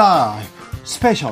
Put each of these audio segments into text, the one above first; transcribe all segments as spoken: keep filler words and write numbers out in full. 라이브 스페셜.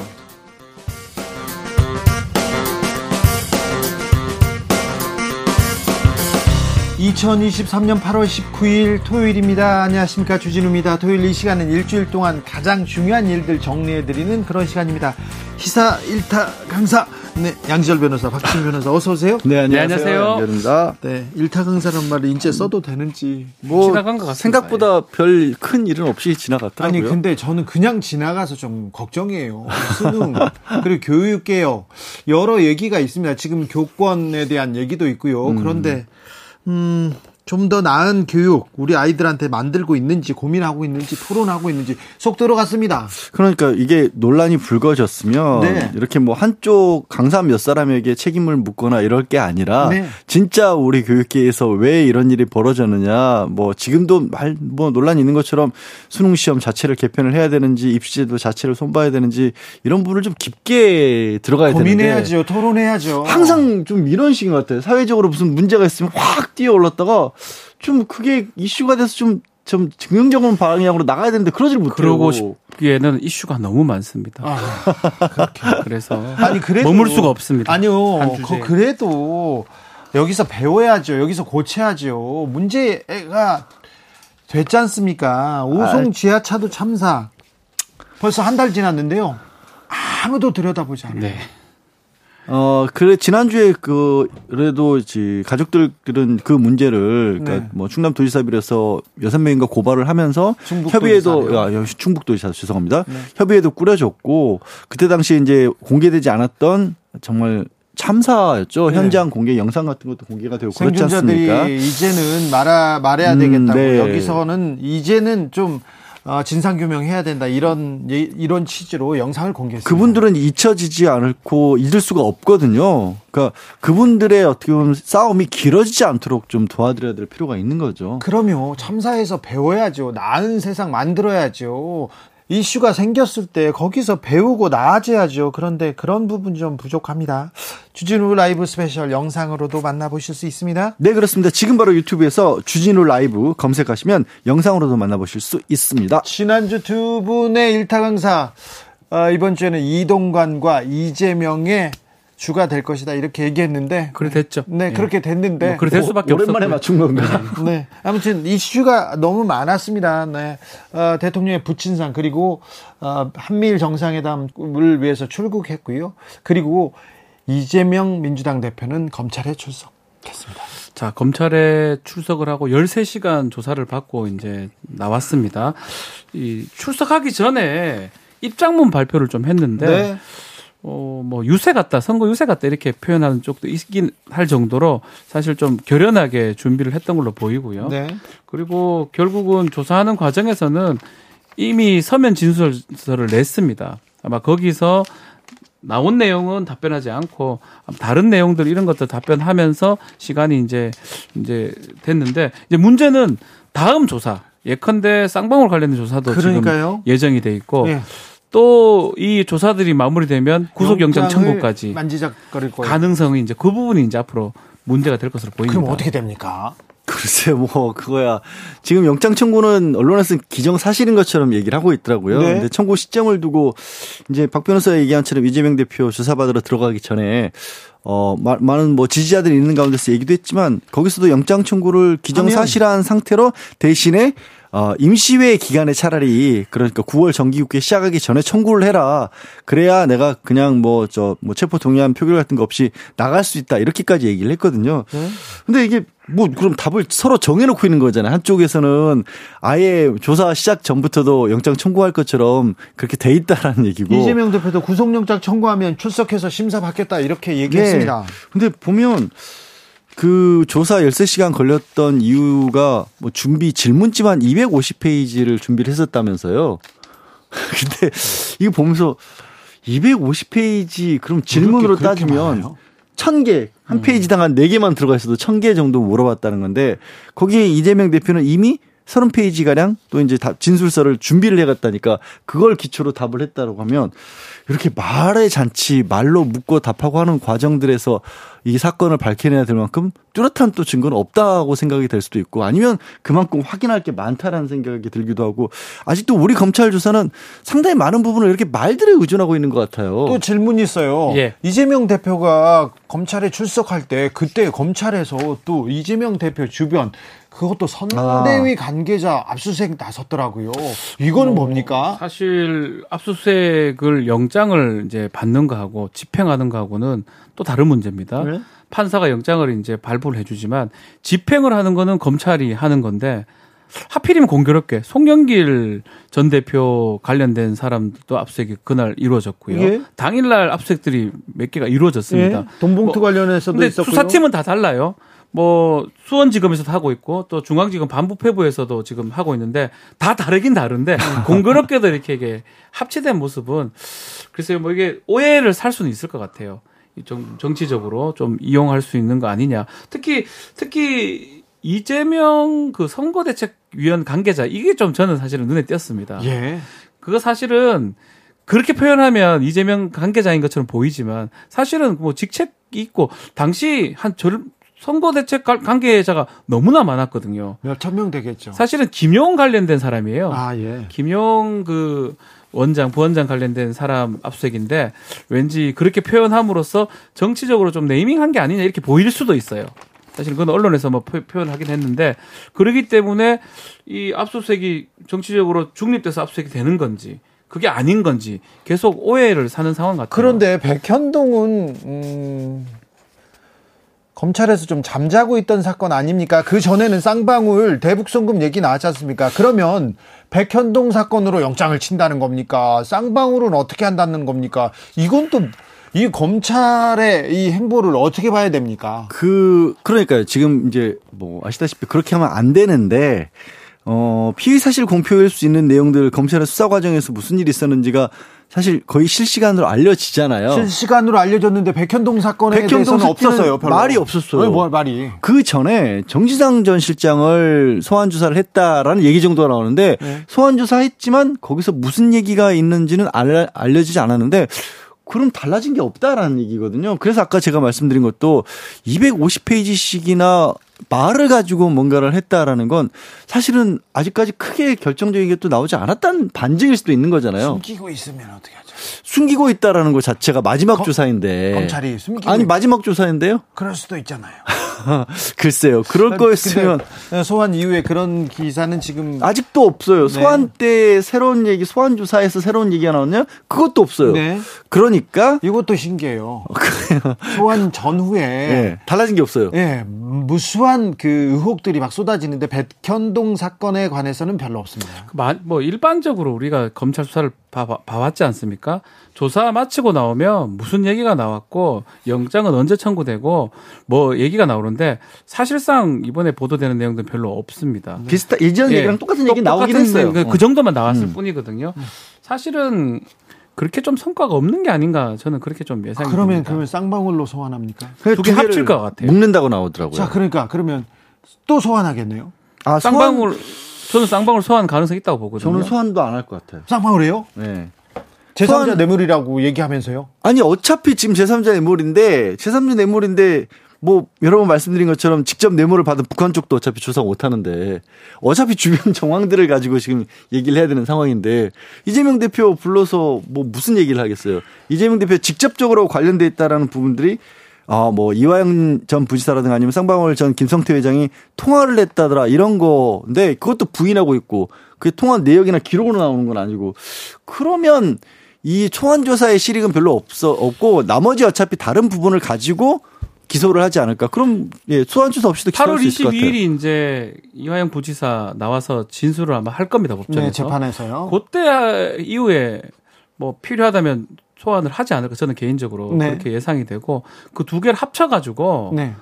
이천이십삼년 팔월 십구일 토요일입니다. 안녕하십니까, 주진우입니다. 토요일 이 시간은 일주일 동안 가장 중요한 일들 정리해드리는 그런 시간입니다. 시사 일타 강사, 네, 양지열 변호사, 박지훈 변호사, 어서 오세요. 네, 안녕하세요. 네, 안녕하세요. 네, 일타 강사란 말을 인제 써도 되는지 뭐 지나간 것 같습니다. 생각보다 별 큰 일은 없이 지나갔더라고요. 아니 근데 저는 그냥 지나가서 좀 걱정이에요. 수능 그리고 교육 개혁 여러 얘기가 있습니다. 지금 교권에 대한 얘기도 있고요. 그런데 음, 좀 더 나은 교육 우리 아이들한테 만들고 있는지 고민하고 있는지 토론하고 있는지 속 들어갔습니다. 그러니까 이게 논란이 불거졌으면 네. 이렇게 뭐 한쪽 강사 몇 사람에게 책임을 묻거나 이럴 게 아니라 네. 진짜 우리 교육계에서 왜 이런 일이 벌어졌느냐, 뭐 지금도 말, 뭐 논란이 있는 것처럼 수능시험 자체를 개편을 해야 되는지 입시제도 자체를 손봐야 되는지 이런 부분을 좀 깊게 들어가야 고민해야죠, 되는데 고민해야죠. 토론해야죠. 항상 좀 이런 식인 것 같아요. 사회적으로 무슨 문제가 있으면 확 뛰어올랐다가 좀 그게 이슈가 돼서 좀, 좀 긍정적인 방향으로 나가야 되는데 그러질 못해요. 그러고 싶기에는 이슈가 너무 많습니다. 아, 그렇게. 그래서 아니 그래도 머물 수가 없습니다. 아니요. 그, 그래도 여기서 배워야죠. 여기서 고쳐야죠. 문제가 됐지 않습니까? 오송 지하차도 참사 벌써 한 달 지났는데요. 아무도 들여다보지 않아요. 네. 어, 그래, 지난주에 그, 그래도 이제 가족들은 그 문제를, 그니까 네. 뭐 충남도지사 비례해서 여섯 명인가 고발을 하면서 협의회도, 아, 충북도지사 죄송합니다. 네. 협의회도 꾸려졌고, 그때 당시에 이제 공개되지 않았던 정말 참사였죠. 네. 현장 공개 영상 같은 것도 공개가 되고 그렇지 않습니까? 생존자들이 이제는 말아, 말해야 음, 되겠다고. 네. 여기서는 이제는 좀 아, 진상규명해야 된다, 이런 이런 취지로 영상을 공개했습니다. 그분들은 잊혀지지 않고 잊을 수가 없거든요. 그러니까 그분들의 어떻게 보면 싸움이 길어지지 않도록 좀 도와드려야 될 필요가 있는 거죠. 그럼요. 참사에서 배워야죠. 나은 세상 만들어야죠. 이슈가 생겼을 때 거기서 배우고 나아져야죠. 그런데 그런 부분 좀 부족합니다. 주진우 라이브 스페셜 영상으로도 만나보실 수 있습니다. 네, 그렇습니다. 지금 바로 유튜브에서 주진우 라이브 검색하시면 영상으로도 만나보실 수 있습니다. 지난주 두 분의 일타 강사, 어, 이번 주에는 이동관과 이재명의 주가 될 것이다 이렇게 얘기했는데 그래 됐죠. 네, 네. 그렇게 됐는데 뭐 그래 될 수밖에 없었어요. 오랜만에 맞춘 건가. 네, 아무튼 이슈가 너무 많았습니다. 네, 어, 대통령의 부친상 그리고 어, 한미일 정상회담을 위해서 출국했고요. 그리고 이재명 민주당 대표는 검찰에 출석했습니다. 자, 검찰에 출석을 하고 열세 시간 조사를 받고 이제 나왔습니다. 이 출석하기 전에 입장문 발표를 좀 했는데. 네. 어, 뭐, 유세 같다, 선거 유세 같다, 이렇게 표현하는 쪽도 있긴 할 정도로 사실 좀 결연하게 준비를 했던 걸로 보이고요. 네. 그리고 결국은 조사하는 과정에서는 이미 서면 진술서를 냈습니다. 아마 거기서 나온 내용은 답변하지 않고 다른 내용들 이런 것도 답변하면서 시간이 이제, 이제 됐는데 이제 문제는 다음 조사, 예컨대 쌍방울 관련된 조사도 그러니까요. 지금 예정이 돼 있고 네. 또 이 조사들이 마무리되면 구속영장 청구까지 만지작거릴 거예요. 가능성이 이제 그 부분이 이제 앞으로 문제가 될 것으로 보입니다. 그럼 어떻게 됩니까? 글쎄, 뭐 그거야. 지금 영장 청구는 언론에서는 기정사실인 것처럼 얘기를 하고 있더라고요. 네. 근데 청구 시점을 두고 이제 박 변호사의 얘기한처럼 이재명 대표 조사받으러 들어가기 전에 어 많은 뭐 지지자들이 있는 가운데서 얘기도 했지만 거기서도 영장 청구를 기정사실한 상태로 대신에 어, 임시회 기간에 차라리, 그러니까 구월 정기국회 시작하기 전에 청구를 해라. 그래야 내가 그냥 뭐, 저, 뭐, 체포 동의안 표결 같은 거 없이 나갈 수 있다. 이렇게까지 얘기를 했거든요. 네. 근데 이게 뭐, 그럼 답을 서로 정해놓고 있는 거잖아요. 한쪽에서는 아예 조사 시작 전부터도 영장 청구할 것처럼 그렇게 돼 있다라는 얘기고. 이재명 대표도 구속영장 청구하면 출석해서 심사 받겠다. 이렇게 얘기했습니다. 네. 근데 보면, 그 조사 열세 시간 걸렸던 이유가 뭐 준비 질문집 한 이백오십 페이지를 준비를 했었다면서요. 근데 이거 보면서 이백오십 페이지 그럼 질문으로 따지면 천 개, 한 페이지당 한 네 개만 들어가 있어도 천 개 정도 물어봤다는 건데 거기에 이재명 대표는 이미 삼십 페이지가량 또 이제 진술서를 준비를 해갔다니까 그걸 기초로 답을 했다고 하면 이렇게 말의 잔치, 말로 묻고 답하고 하는 과정들에서 이 사건을 밝혀내야 될 만큼 뚜렷한 또 증거는 없다고 생각이 될 수도 있고 아니면 그만큼 확인할 게 많다라는 생각이 들기도 하고 아직도 우리 검찰 조사는 상당히 많은 부분을 이렇게 말들에 의존하고 있는 것 같아요. 또 질문이 있어요. 예. 이재명 대표가 검찰에 출석할 때 그때 검찰에서 또 이재명 대표 주변 그것도 선대위 아. 관계자 압수수색 나섰더라고요. 이건 어, 뭡니까? 사실 압수수색을 영장을 이제 받는 거하고 집행하는 거하고는 또 다른 문제입니다. 네? 판사가 영장을 이제 발부를 해주지만 집행을 하는 거는 검찰이 하는 건데 하필이면 공교롭게 송영길 전 대표 관련된 사람들도 압수수색이 그날 이루어졌고요. 예? 당일날 압수수색들이 몇 개가 이루어졌습니다. 예? 돈봉투 뭐, 관련해서도 있었고요. 수사팀은 다 달라요. 뭐 수원지검에서도 하고 있고 또 중앙지검 반부패부에서도 지금 하고 있는데 다 다르긴 다른데 공교롭게도 이렇게 이게 합치된 모습은 글쎄요 뭐 이게 오해를 살 수는 있을 것 같아요. 좀 정치적으로 좀 이용할 수 있는 거 아니냐. 특히 특히 이재명 그 선거대책위원 관계자 이게 좀 저는 사실은 눈에 띄었습니다. 예. 그거 사실은 그렇게 표현하면 이재명 관계자인 것처럼 보이지만 사실은 뭐 직책이 있고 당시 한 절 선거대책 관계자가 너무나 많았거든요. 몇 천 명 되겠죠. 사실은 김용 관련된 사람이에요. 아, 예. 김용 그 원장, 부원장 관련된 사람 압수수색인데 왠지 그렇게 표현함으로써 정치적으로 좀 네이밍한 게 아니냐 이렇게 보일 수도 있어요. 사실 그건 언론에서 뭐 표현하긴 했는데 그러기 때문에 이 압수수색이 정치적으로 중립돼서 압수수색이 되는 건지 그게 아닌 건지 계속 오해를 사는 상황 같아요. 그런데 백현동은... 음... 검찰에서 좀 잠자고 있던 사건 아닙니까? 그 전에는 쌍방울, 대북송금 얘기 나왔지 않습니까? 그러면 백현동 사건으로 영장을 친다는 겁니까? 쌍방울은 어떻게 한다는 겁니까? 이건 또 이 검찰의 이 행보를 어떻게 봐야 됩니까? 그 그러니까요. 지금 이제 뭐 아시다시피 그렇게 하면 안 되는데 어, 피의 사실 공표일 수 있는 내용들 검찰의 수사 과정에서 무슨 일이 있었는지가 사실 거의 실시간으로 알려지잖아요. 실시간으로 알려졌는데 백현동 사건에 백현동 대해서는 없었어요. 별로. 말이 없었어요. 왜 뭐 말이? 그 전에 정지상 전 실장을 소환 조사를 했다라는 얘기 정도가 나오는데 네. 소환 조사했지만 거기서 무슨 얘기가 있는지는 알, 알려지지 않았는데. 그럼 달라진 게 없다라는 얘기거든요. 그래서 아까 제가 말씀드린 것도 이백오십 페이지씩이나 말을 가지고 뭔가를 했다라는 건 사실은 아직까지 크게 결정적인 게 또 나오지 않았다는 반증일 수도 있는 거잖아요. 숨기고 있으면 어떻게 하죠? 숨기고 있다라는 것 자체가 마지막 거, 조사인데. 검찰이 숨기고. 아니 마지막 조사인데요? 그럴 수도 있잖아요. 글쎄요. 그럴 거였으면. 소환 이후에 그런 기사는 지금. 아직도 없어요. 네. 소환 때 새로운 얘기, 소환 조사에서 새로운 얘기가 나왔냐? 그것도 없어요. 네. 그러니까. 이것도 신기해요. 소환 전후에. 네. 달라진 게 없어요. 네. 무수한 그 의혹들이 막 쏟아지는데 백현동 사건에 관해서는 별로 없습니다. 뭐 일반적으로 우리가 검찰 수사를 봐왔지 않습니까? 조사 마치고 나오면 무슨 얘기가 나왔고 영장은 언제 청구되고 뭐 얘기가 나오는데 사실상 이번에 보도되는 내용도 별로 없습니다. 비슷한 이전 얘기랑 예, 똑같은 얘기 나오긴 했어요. 그, 그 정도만 나왔을 음. 뿐이거든요. 사실은 그렇게 좀 성과가 없는 게 아닌가 저는 그렇게 좀 예상이 그러면, 됩니다. 그러면 쌍방울로 소환합니까? 두 개 합칠 것 같아요. 묶는다고 나오더라고요. 자, 그러니까 그러면 또 소환하겠네요. 아, 쌍방울 소환... 저는 쌍방울 소환 가능성이 있다고 보거든요. 저는 소환도 안 할 것 같아요. 쌍방울이에요? 네. 제삼자 뇌물이라고 얘기하면서요? 아니 어차피 지금 제삼자 뇌물인데 제삼자 뇌물인데 뭐 여러 번 말씀드린 것처럼 직접 뇌물을 받은 북한 쪽도 어차피 조사 못하는데 어차피 주변 정황들을 가지고 지금 얘기를 해야 되는 상황인데 이재명 대표 불러서 뭐 무슨 얘기를 하겠어요? 이재명 대표 직접적으로 관련돼 있다라는 부분들이 아, 뭐 이화영 전 부지사라든가 아니면 쌍방울 전 김성태 회장이 통화를 했다더라 이런 거인데 그것도 부인하고 있고 그 통화 내역이나 기록으로 나오는 건 아니고 그러면 이 초안 조사의 실익은 별로 없어 없고 나머지 어차피 다른 부분을 가지고 기소를 하지 않을까? 그럼 예, 소환 조사 없이도 기소할 수 있을 것 같아요. 팔월 이십이일이 이제 이화영 부지사 나와서 진술을 아마 할 겁니다 법정에서. 네, 재판에서요. 그때 이후에 뭐 필요하다면. 소환을 하지 않을까 저는 개인적으로 네. 그렇게 예상이 되고 그 두 개를 합쳐가지고 네.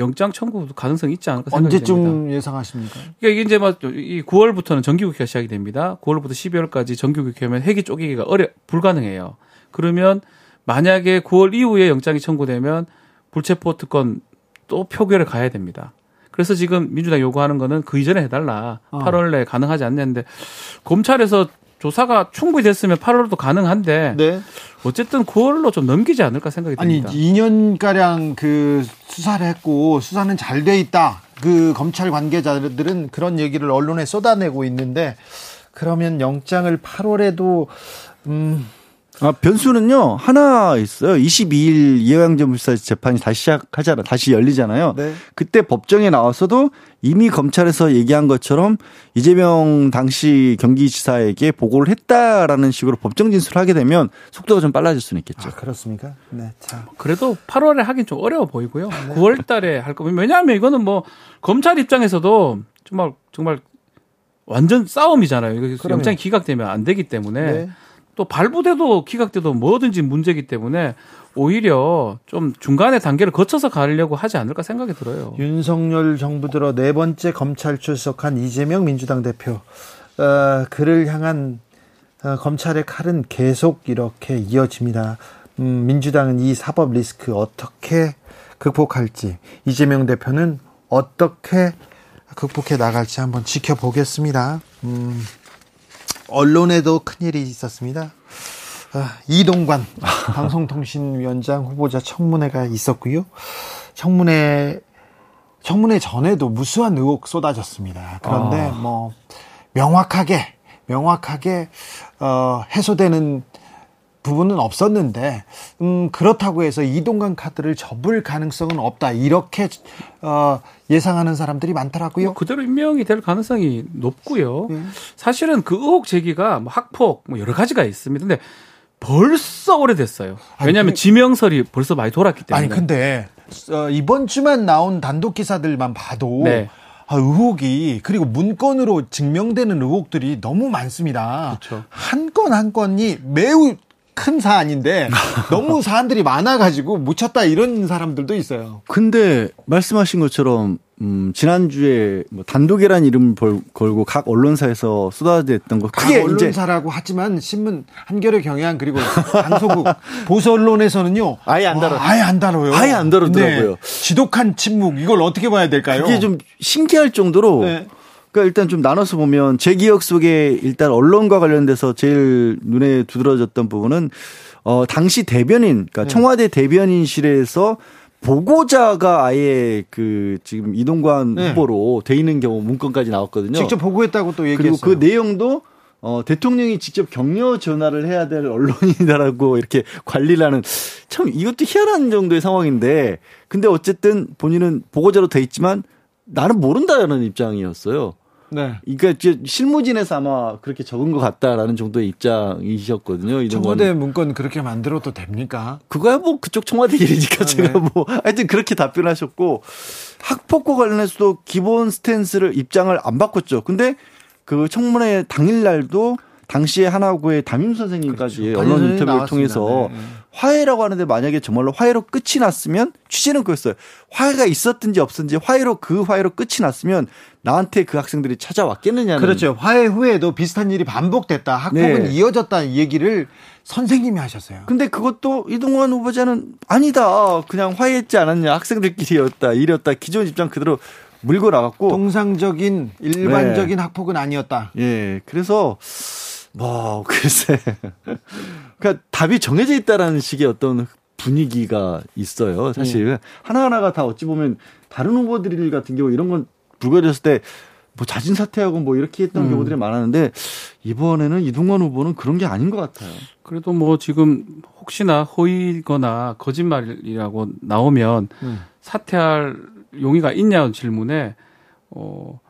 영장 청구 가능성이 있지 않을까 생각이 됩니다. 언제쯤 예상하십니까? 그러니까 이게 이제 막 이 구월부터는 정기국회가 시작이 됩니다. 구월부터 십이월까지 정기국회면 회기 쪼개기가 어려 불가능해요. 그러면 만약에 구월 이후에 영장이 청구되면 불체포 특권 또 표결을 가야 됩니다. 그래서 지금 민주당 요구하는 거는 그 이전에 해달라. 어. 팔월 내에 가능하지 않냐는데 검찰에서 조사가 충분히 됐으면 팔월도 가능한데 네. 어쨌든 구월로 좀 넘기지 않을까 생각이 듭니다. 아니 이 년가량 그 수사를 했고 수사는 잘 돼 있다. 그 검찰 관계자들은 그런 얘기를 언론에 쏟아내고 있는데 그러면 영장을 팔월에도 음... 아, 변수는요 하나 있어요. 이십이 일 이화영전무수사 재판이 다시 시작하잖아, 다시 열리잖아요. 네. 그때 법정에 나왔어도 이미 검찰에서 얘기한 것처럼 이재명 당시 경기지사에게 보고를 했다라는 식으로 법정 진술을 하게 되면 속도가 좀 빨라질 수는 있겠죠. 아, 그렇습니까? 네. 자. 그래도 팔월에 하긴 좀 어려워 보이고요. 네. 구월달에 할 거면 왜냐하면 이거는 뭐 검찰 입장에서도 정말 정말 완전 싸움이잖아요. 그러면. 영장이 기각되면 안 되기 때문에. 네. 또 발부돼도 기각돼도 뭐든지 문제이기 때문에 오히려 좀 중간의 단계를 거쳐서 가려고 하지 않을까 생각이 들어요. 윤석열 정부 들어 네 번째 검찰 출석한 이재명 민주당 대표. 어, 그를 향한 어, 검찰의 칼은 계속 이렇게 이어집니다. 음, 민주당은 이 사법 리스크 어떻게 극복할지, 이재명 대표는 어떻게 극복해 나갈지 한번 지켜보겠습니다. 음. 언론에도 큰일이 있었습니다. 아, 이동관 방송통신위원장 후보자 청문회가 있었고요. 청문회 청문회 전에도 무수한 의혹 쏟아졌습니다. 그런데 어. 뭐 명확하게 명확하게 어, 해소되는 부분은 없었는데 음, 그렇다고 해서 이동관 카드를 접을 가능성은 없다. 이렇게 어, 예상하는 사람들이 많더라고요. 그대로 임명이 될 가능성이 높고요. 네. 사실은 그 의혹 제기가 뭐 학폭 뭐 여러 가지가 있습니다. 근데 벌써 오래됐어요. 왜냐하면 아니, 지명설이 벌써 많이 돌았기 때문에. 아니 근데 어, 이번 주만 나온 단독 기사들만 봐도 네. 아, 의혹이 그리고 문건으로 증명되는 의혹들이 너무 많습니다. 그렇죠. 한 건 한 건이 매우 큰 사안인데 너무 사안들이 많아가지고 못 찾다 이런 사람들도 있어요. 근데 말씀하신 것처럼 음, 지난주에 뭐 단독이라는 이름을 벌, 걸고 각 언론사에서 쏟아졌던 거 크게 언론사라고 이제 하지만 신문 한겨레 경향 그리고 강서구 보수 언론에서는요 아예 안 다뤄요. 아예 안 다뤄요. 아예 안 다루더라고요. 지독한 침묵 이걸 어떻게 봐야 될까요? 이게 좀 신기할 정도로. 네. 그러니까 일단 좀 나눠서 보면 제 기억 속에 일단 언론과 관련돼서 제일 눈에 두드러졌던 부분은 어 당시 대변인, 그러니까 네. 청와대 대변인실에서 보고자가 아예 그 지금 이동관 네. 후보로 돼 있는 경우 문건까지 나왔거든요. 직접 보고했다고 또 얘기했어요. 그리고 그 내용도 어 대통령이 직접 격려 전화를 해야 될 언론이다라고 이렇게 관리를 하는 참 이것도 희한한 정도의 상황인데 근데 어쨌든 본인은 보고자로 돼 있지만 나는 모른다라는 입장이었어요. 네. 그러니까 실무진에서 아마 그렇게 적은 것 같다라는 정도의 입장이셨거든요. 청와대 문건 그렇게 만들어도 됩니까? 그거야 뭐 그쪽 청와대 일이니까 아, 제가 네. 뭐 하여튼 그렇게 답변하셨고 학폭과 관련해서도 기본 스탠스를 입장을 안 바꿨죠. 근데 그 청문회 당일날도 당시에 하나고의 담임 선생님까지 그렇죠. 언론 인터뷰를 나왔습니다. 통해서 네. 화해라고 하는데 만약에 정말로 화해로 끝이 났으면 취지는 그랬어요. 화해가 있었든지 없든지 화해로 그 화해로 끝이 났으면 나한테 그 학생들이 찾아왔겠느냐는. 그렇죠. 화해 후에도 비슷한 일이 반복됐다. 학폭은 네. 이어졌다는 얘기를 선생님이 하셨어요. 근데 그것도 이동관 후보자는 아니다. 그냥 화해했지 않았냐. 학생들끼리였다. 이랬다. 기존 입장 그대로 물고 나갔고. 통상적인 일반적인 네. 학폭은 아니었다. 예. 그래서 뭐 글쎄, 그러니까 답이 정해져 있다라는 식의 어떤 분위기가 있어요. 사실 네. 하나 하나가 다 어찌 보면 다른 후보들 같은 경우 이런 건 불거졌을 때 뭐 자진 사퇴하고 뭐 이렇게 했던 음. 경우들이 많았는데 이번에는 이동관 후보는 그런 게 아닌 것 같아요. 그래도 뭐 지금 혹시나 허위거나 거짓말이라고 나오면 음. 사퇴할 용의가 있냐는 질문에 어.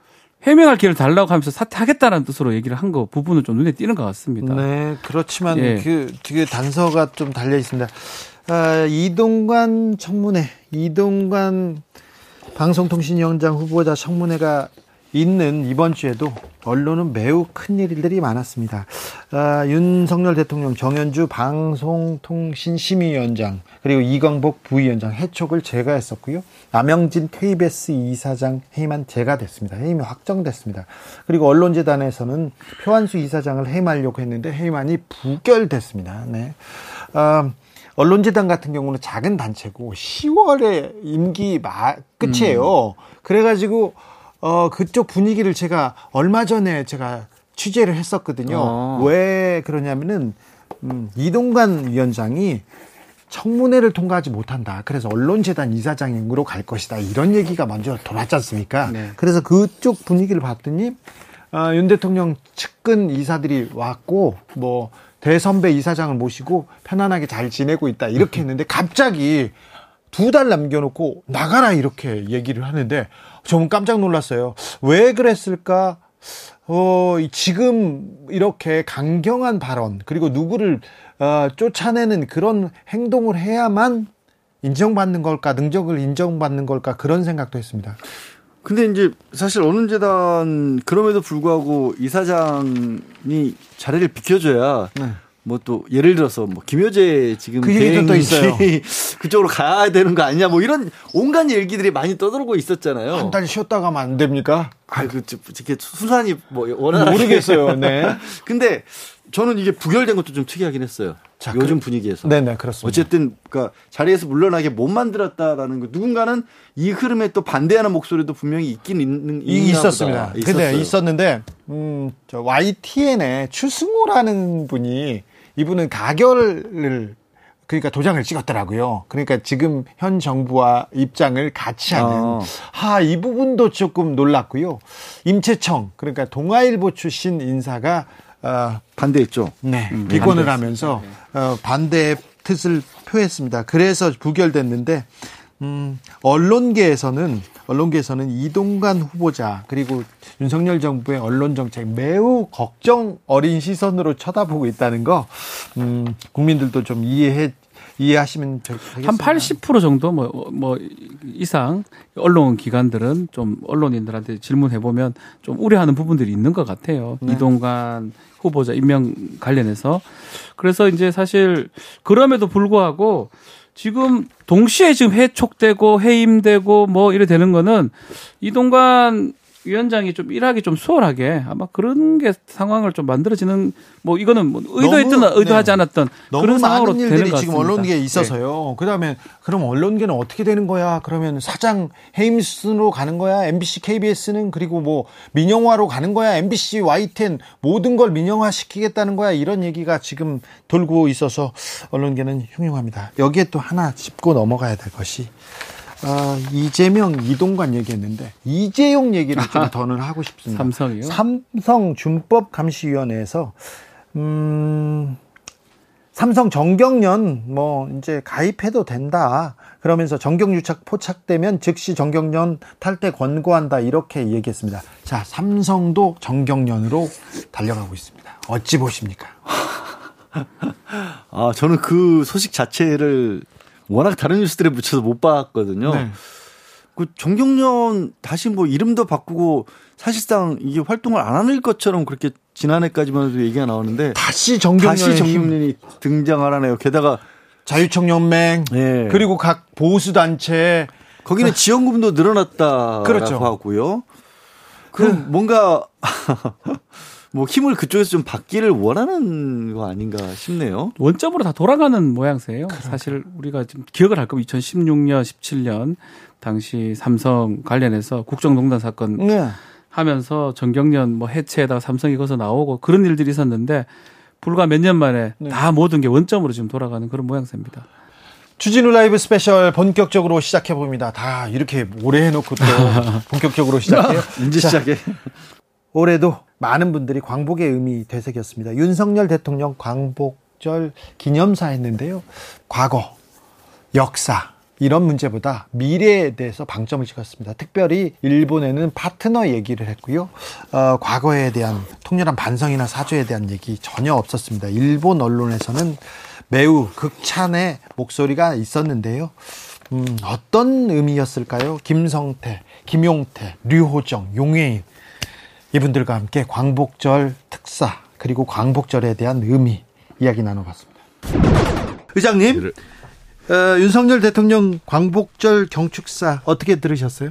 해명할 기회를 달라고 하면서 사퇴하겠다라는 뜻으로 얘기를 한 거 부분은 좀 눈에 띄는 것 같습니다. 네, 그렇지만 예. 그 뒤에 단서가 좀 달려 있습니다. 아, 이동관 청문회, 이동관 방송통신위원장 후보자 청문회가 있는 이번 주에도 언론은 매우 큰 일들이 많았습니다. 아, 윤석열 대통령, 정현주 방송통신심의위원장 그리고 이광복 부위원장 해촉을 제가 했었고요. 남영진 케이비에스 이사장 해임한 제가 됐습니다. 해임이 확정됐습니다. 그리고 언론재단에서는 표한수 이사장을 해임하려고 했는데 해임안이 부결됐습니다. 네. 아, 언론재단 같은 경우는 작은 단체고 시월에 임기 마, 끝이에요. 음. 그래가지고 어, 그쪽 분위기를 제가 얼마 전에 제가 취재를 했었거든요. 아. 왜 그러냐면은 음, 이동관 위원장이 청문회를 통과하지 못한다. 그래서 언론재단 이사장으로 갈 것이다. 이런 얘기가 먼저 돌았지 않습니까? 네. 그래서 그쪽 분위기를 봤더니 어, 윤 대통령 측근 이사들이 왔고 뭐 대선배 이사장을 모시고 편안하게 잘 지내고 있다. 이렇게 했는데 갑자기 두 달 남겨놓고 나가라 이렇게 얘기를 하는데 저는 깜짝 놀랐어요. 왜 그랬을까? 어, 지금 이렇게 강경한 발언 그리고 누구를 어, 쫓아내는 그런 행동을 해야만 인정받는 걸까, 능력을 인정받는 걸까 그런 생각도 했습니다. 근데 이제 사실 언론재단 그럼에도 불구하고 이사장이 자리를 비켜줘야 네. 뭐 또 예를 들어서 뭐 김효재 지금 그 얘기도 또 있어요. 그쪽으로 가야 되는 거 아니냐 뭐 이런 온갖 얘기들이 많이 떠돌고 있었잖아요. 한 달 쉬었다 가면 안 됩니까? 아, 그 이렇게 수산이 뭐 원활하게 모르겠어요. 네. 근데 저는 이게 부결된 것도 좀 특이하긴 했어요. 자, 요즘 그, 분위기에서. 네네, 그렇습니다. 어쨌든, 그니까 자리에서 물러나게 못 만들었다라는 거, 누군가는 이 흐름에 또 반대하는 목소리도 분명히 있긴 있는, 있었습니다. 근데 있었는데, 음, 저 와이티엔의 추승호라는 분이 이분은 가결을, 그러니까 도장을 찍었더라고요. 그러니까 지금 현 정부와 입장을 같이 하는, 아, 하, 이 부분도 조금 놀랐고요. 임채청, 그러니까 동아일보 출신 인사가 어, 반대했죠. 네, 음, 비권을 하면서 어, 반대의 뜻을 표했습니다. 그래서 부결됐는데 음, 언론계에서는 언론계에서는 이동관 후보자 그리고 윤석열 정부의 언론 정책 매우 걱정 어린 시선으로 쳐다보고 있다는 거 음, 국민들도 좀 이해해. 이해하시면 되겠습니다. 한 팔십 퍼센트 정도 뭐, 뭐 이상 언론 기관들은 좀 언론인들한테 질문해보면 좀 우려하는 부분들이 있는 것 같아요. 네. 이동관 후보자 임명 관련해서. 그래서 이제 사실 그럼에도 불구하고 지금 동시에 지금 해촉되고 해임되고 뭐 이래 되는 거는 이동관 위원장이 좀 일하기 좀 수월하게 아마 그런 게 상황을 좀 만들어지는 뭐 이거는 뭐 의도했든 너무, 의도하지 네. 않았던 그런 상황으로 되는 것 같습니다. 지금 언론계에 있어서요. 네. 그다음에 그럼 언론계는 어떻게 되는 거야? 그러면 사장 해임순으로 가는 거야? 엠비씨, 케이비에스는 그리고 뭐 민영화로 가는 거야? 엠비씨, 와이티엔 모든 걸 민영화 시키겠다는 거야? 이런 얘기가 지금 돌고 있어서 언론계는 흉흉합니다. 여기에 또 하나 짚고 넘어가야 될 것이. 어, 이재명, 이동관 얘기했는데 이재용 얘기를 좀 더는 하고 싶습니다. 삼성이요? 삼성 준법감시위원회에서 음, 삼성 전경련 뭐 이제 가입해도 된다. 그러면서 전경유착 포착되면 즉시 전경련 탈퇴 권고한다 이렇게 얘기했습니다. 자, 삼성도 전경련으로 달려가고 있습니다. 어찌 보십니까? 아, 저는 그 소식 자체를 워낙 다른 뉴스들에 묻혀서 못 봤거든요. 네. 그 정경련 다시 뭐 이름도 바꾸고 사실상 이게 활동을 안 하는 것처럼 그렇게 지난해까지만 해도 얘기가 나오는데 다시 정경련이 등장하라네요. 게다가 자유총연맹 네. 그리고 각 보수단체 거기는 지원금도 늘어났다라고 그렇죠. 하고요. 그럼 뭔가 뭐 힘을 그쪽에서 좀 받기를 원하는 거 아닌가 싶네요. 원점으로 다 돌아가는 모양새예요. 그러니까. 사실 우리가 지금 기억을 할 거면 이천십육 년, 십칠 년 당시 삼성 관련해서 국정농단 사건 네. 하면서 전경련 뭐 해체에다가 삼성이 거기서 나오고 그런 일들이 있었는데 불과 몇 년 만에 네. 다 모든 게 원점으로 지금 돌아가는 그런 모양새입니다. 주진우 라이브 스페셜 본격적으로 시작해 봅니다. 다 이렇게 오래 해놓고 또 본격적으로 시작해요. 이제 시작해. 올해도 많은 분들이 광복의 의미 되새겼습니다. 윤석열 대통령 광복절 기념사 했는데요. 과거, 역사 이런 문제보다 미래에 대해서 방점을 찍었습니다. 특별히 일본에는 파트너 얘기를 했고요. 어, 과거에 대한 통렬한 반성이나 사죄에 대한 얘기 전혀 없었습니다. 일본 언론에서는 매우 극찬의 목소리가 있었는데요. 음, 어떤 의미였을까요? 김성태, 김용태, 류호정, 용해인 이분들과 함께 광복절 특사 그리고 광복절에 대한 의미 이야기 나눠봤습니다. 의장님, 네. 어, 윤석열 대통령 광복절 경축사 어떻게 들으셨어요?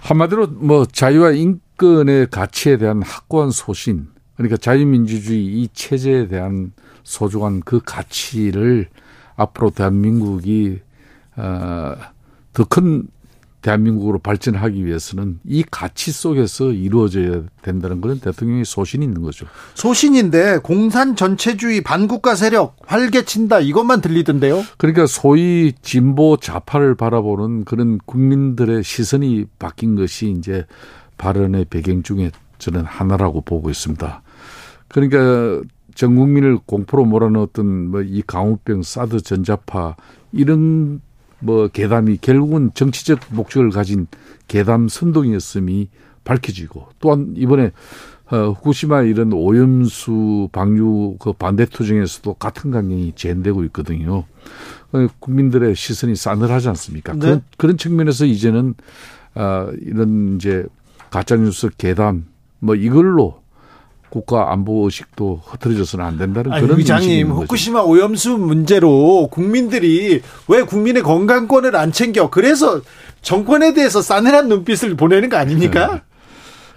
한마디로 뭐 자유와 인권의 가치에 대한 확고한 소신, 그러니까 자유민주주의 이 체제에 대한 소중한 그 가치를 앞으로 대한민국이 어, 더 큰 대한민국으로 발전하기 위해서는 이 가치 속에서 이루어져야 된다는 그런 대통령의 소신이 있는 거죠. 소신인데 공산 전체주의 반국가 세력 활개친다 이것만 들리던데요. 그러니까 소위 진보 좌파를 바라보는 그런 국민들의 시선이 바뀐 것이 이제 발언의 배경 중에 저는 하나라고 보고 있습니다. 그러니까 전 국민을 공포로 몰아넣었던 뭐 이 강우병, 사드 전자파 이런 뭐 계담이 결국은 정치적 목적을 가진 계담 선동이었음이 밝혀지고 또한 이번에 후쿠시마 이런 오염수 방류 그 반대 투쟁에서도 같은 강경이 재현되고 있거든요. 국민들의 시선이 싸늘하지 않습니까? 네. 그런, 그런 측면에서 이제는 이런 이제 가짜뉴스 계담 뭐 이걸로 국가 안보 의식도 흐트러져서는 안 된다는 아니, 그런 의장님 후쿠시마 거죠. 오염수 문제로 국민들이 왜 국민의 건강권을 안 챙겨 그래서 정권에 대해서 싸늘한 눈빛을 보내는 거 아닙니까?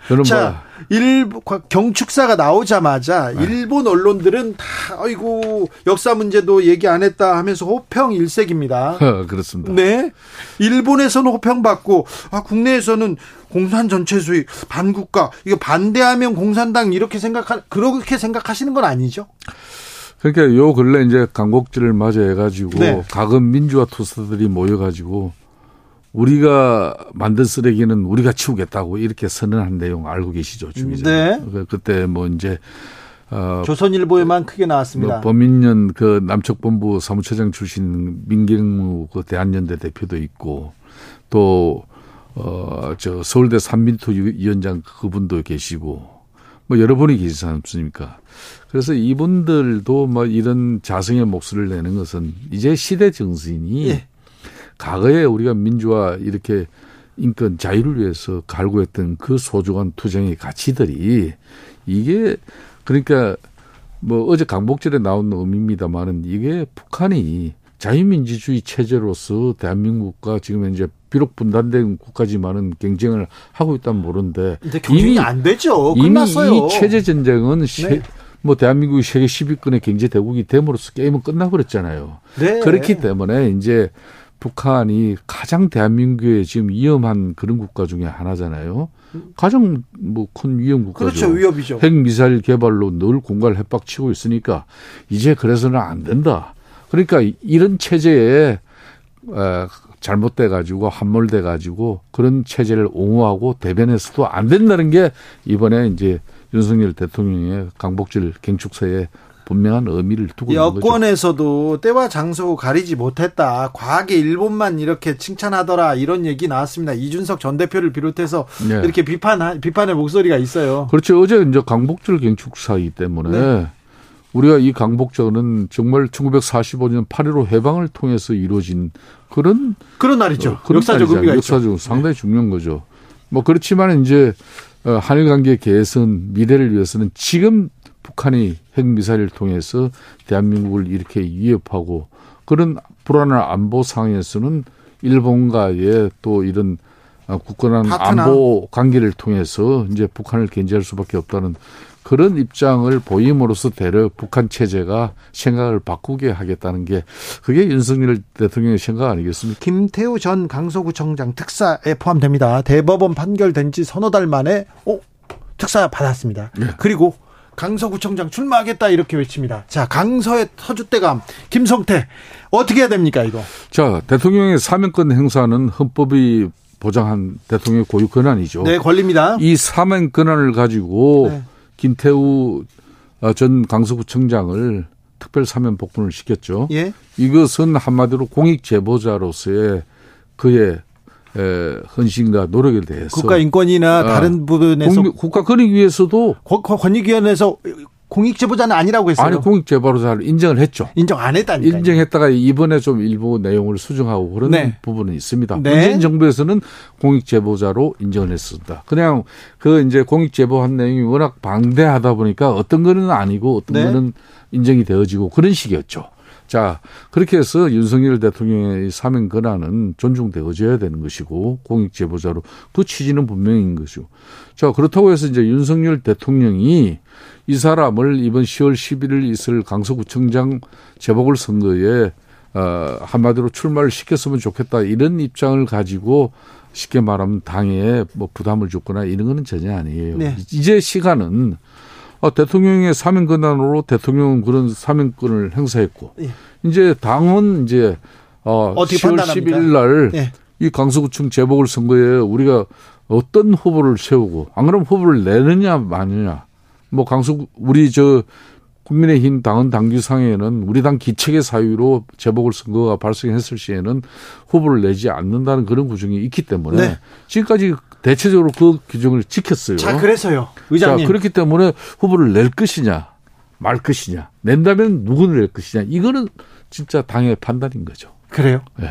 네. 자, 뭐. 일본 경축사가 나오자마자 네. 일본 언론들은 다 아이고 역사 문제도 얘기 안 했다 하면서 호평 일색입니다. 네, 그렇습니다. 네, 일본에서는 호평받고 아, 국내에서는 공산 전체주의 반국가 이거 반대하면 공산당 이렇게 생각하 그렇게 생각하시는 건 아니죠? 그러니까 요 근래 이제 강국지를 맞이해가지고 네. 각은 민주화 투사들이 모여가지고 우리가 만든 쓰레기는 우리가 치우겠다고 이렇게 선언한 내용 알고 계시죠, 주미자. 네. 그때 뭐 이제 어, 조선일보에만 크게 나왔습니다. 뭐 범인연 그 남측본부 사무처장 출신 민경무 그 대한연대 대표도 있고 또. 어, 저, 서울대 삼민투 위원장 그분도 계시고, 뭐, 여러 분이 계시지 않습니까? 그래서 이분들도 뭐, 이런 자성의 목소리를 내는 것은 이제 시대 정신이 예. 과거에 우리가 민주화 이렇게 인권 자유를 위해서 갈구했던 그 소중한 투쟁의 가치들이 이게 그러니까 뭐, 어제 강복절에 나온 의미입니다만은 이게 북한이 자유민주주의 체제로서 대한민국과 지금 이제 비록 분단된 국가지만은 경쟁을 하고 있다면 모른데 경쟁이 안 되죠. 이미 끝났어요. 이미 이 체제 전쟁은 네. 시, 뭐 대한민국이 세계 십 위권의 경제 대국이 됨으로써 게임은 끝나버렸잖아요. 네. 그렇기 때문에 이제 북한이 가장 대한민국에 지금 위험한 그런 국가 중에 하나잖아요. 가장 뭐 큰 위험 국가죠. 그렇죠. 위협이죠. 핵미사일 개발로 늘 공갈 협박치고 있으니까 이제 그래서는 안 된다. 그러니까 이런 체제에 잘못돼 가지고 함몰돼 가지고 그런 체제를 옹호하고 대변해서도 안 된다는 게 이번에 이제 윤석열 대통령의 강복절 경축사에 분명한 의미를 두고 있는 거죠. 여권에서도 때와 장소 가리지 못했다. 과하게 일본만 이렇게 칭찬하더라 이런 얘기 나왔습니다. 이준석 전 대표를 비롯해서 네. 이렇게 비판 비판의 목소리가 있어요. 그렇죠. 어제 이제 강복절 경축사이기 때문에. 네. 우리가 이 강복절은 정말 천구백사십오 년 팔 일오 해방을 통해서 이루어진 그런 그런 날이죠. 그런 역사적 의미가 역사적 상당히 네. 중요한 거죠. 뭐 그렇지만 이제 한일 관계 개선 미래를 위해서는 지금 북한이 핵 미사일을 통해서 대한민국을 이렇게 위협하고 그런 불안한 안보 상황에서는 일본과의 또 이런 굳건한 안보 관계를 통해서 이제 북한을 견제할 수밖에 없다는. 그런 입장을 보임으로써 대려 북한 체제가 생각을 바꾸게 하겠다는 게 그게 윤석열 대통령의 생각 아니겠습니까? 김태우 전 강서구청장 특사에 포함됩니다. 대법원 판결된 지 서너 달 만에 오, 특사 받았습니다. 네. 그리고 강서구청장 출마하겠다 이렇게 외칩니다. 자, 강서의 터줏대감 김성태 어떻게 해야 됩니까 이거? 자, 대통령의 사면권 행사는 헌법이 보장한 대통령의 고유 권한이죠. 네, 권리입니다. 이 사면 권한을 가지고 네. 김태우 전 강서구청장을 특별 사면 복권을 시켰죠. 예? 이것은 한마디로 공익 제보자로서의 그의 헌신과 노력에 대해서 국가인권위나 다른 아, 부분에서 국가권익위에서도 권익위원회에서 공익 제보자는 아니라고 했어요. 아니 공익 제보자를 인정을 했죠. 인정 안 했다니까요. 인정했다가 이번에 좀 일부 내용을 수정하고 그런 네. 부분은 있습니다. 네. 문재인 정부에서는 공익 제보자로 인정을 했습니다. 그냥 그 이제 공익 제보한 내용이 워낙 방대하다 보니까 어떤 거는 아니고 어떤 네. 거는 인정이 되어지고 그런 식이었죠. 자, 그렇게 해서 윤석열 대통령의 사면 권한은 존중되어져야 되는 것이고 공익 제보자로 그 취지는 분명인 것이고. 자, 그렇다고 해서 이제 윤석열 대통령이 이 사람을 이번 시월 십일일 있을 강서구청장 재보궐선거에 어, 한마디로 출마를 시켰으면 좋겠다 이런 입장을 가지고 쉽게 말하면 당에 뭐 부담을 줬거나 이런 건 전혀 아니에요. 네. 이제 시간은 대통령의 사명권한으로 대통령은 그런 사명권을 행사했고 네. 이제 당은 이제 시월 십일 날 네. 이 강서구청 재보궐선거에 우리가 어떤 후보를 세우고 안 그러면 후보를 내느냐 마느냐 뭐 강서구 우리 저 국민의힘 당헌 당규상에는 우리 당 기책의 사유로 재보궐선거가 발생했을 시에는 후보를 내지 않는다는 그런 규정이 있기 때문에 네. 지금까지 대체적으로 그 규정을 지켰어요. 자, 그래서요. 의장님. 자, 그렇기 때문에 후보를 낼 것이냐 말 것이냐 낸다면 누구를 낼 것이냐 이거는 진짜 당의 판단인 거죠. 그래요? 네.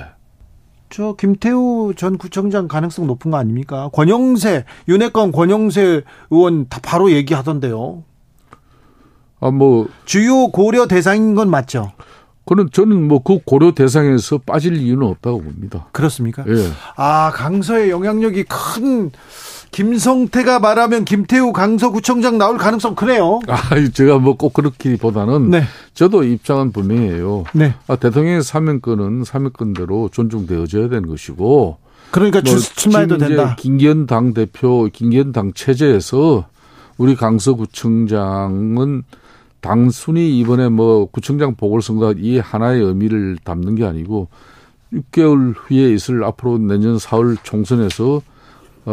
저 김태우 전 구청장 가능성 높은 거 아닙니까? 권영세, 윤핵관 권영세 의원 다 바로 얘기하던데요. 아, 뭐. 주요 고려 대상인 건 맞죠? 그는 저는 뭐 그 고려 대상에서 빠질 이유는 없다고 봅니다. 그렇습니까? 예. 아, 강서의 영향력이 큰 김성태가 말하면 김태우 강서구청장 나올 가능성 크네요. 아, 제가 뭐 꼭 그렇기보다는 네. 저도 입장은 분명해요. 네. 아, 대통령의 사명권은 사명권대로 존중되어져야 되는 것이고. 그러니까 뭐 출마해도 된다. 김기현 당 대표, 김기현 당 체제에서 우리 강서구청장은 단순히 이번에 뭐 구청장 보궐선거 이 하나의 의미를 담는 게 아니고 육 개월 후에 있을 앞으로 내년 사월 총선에서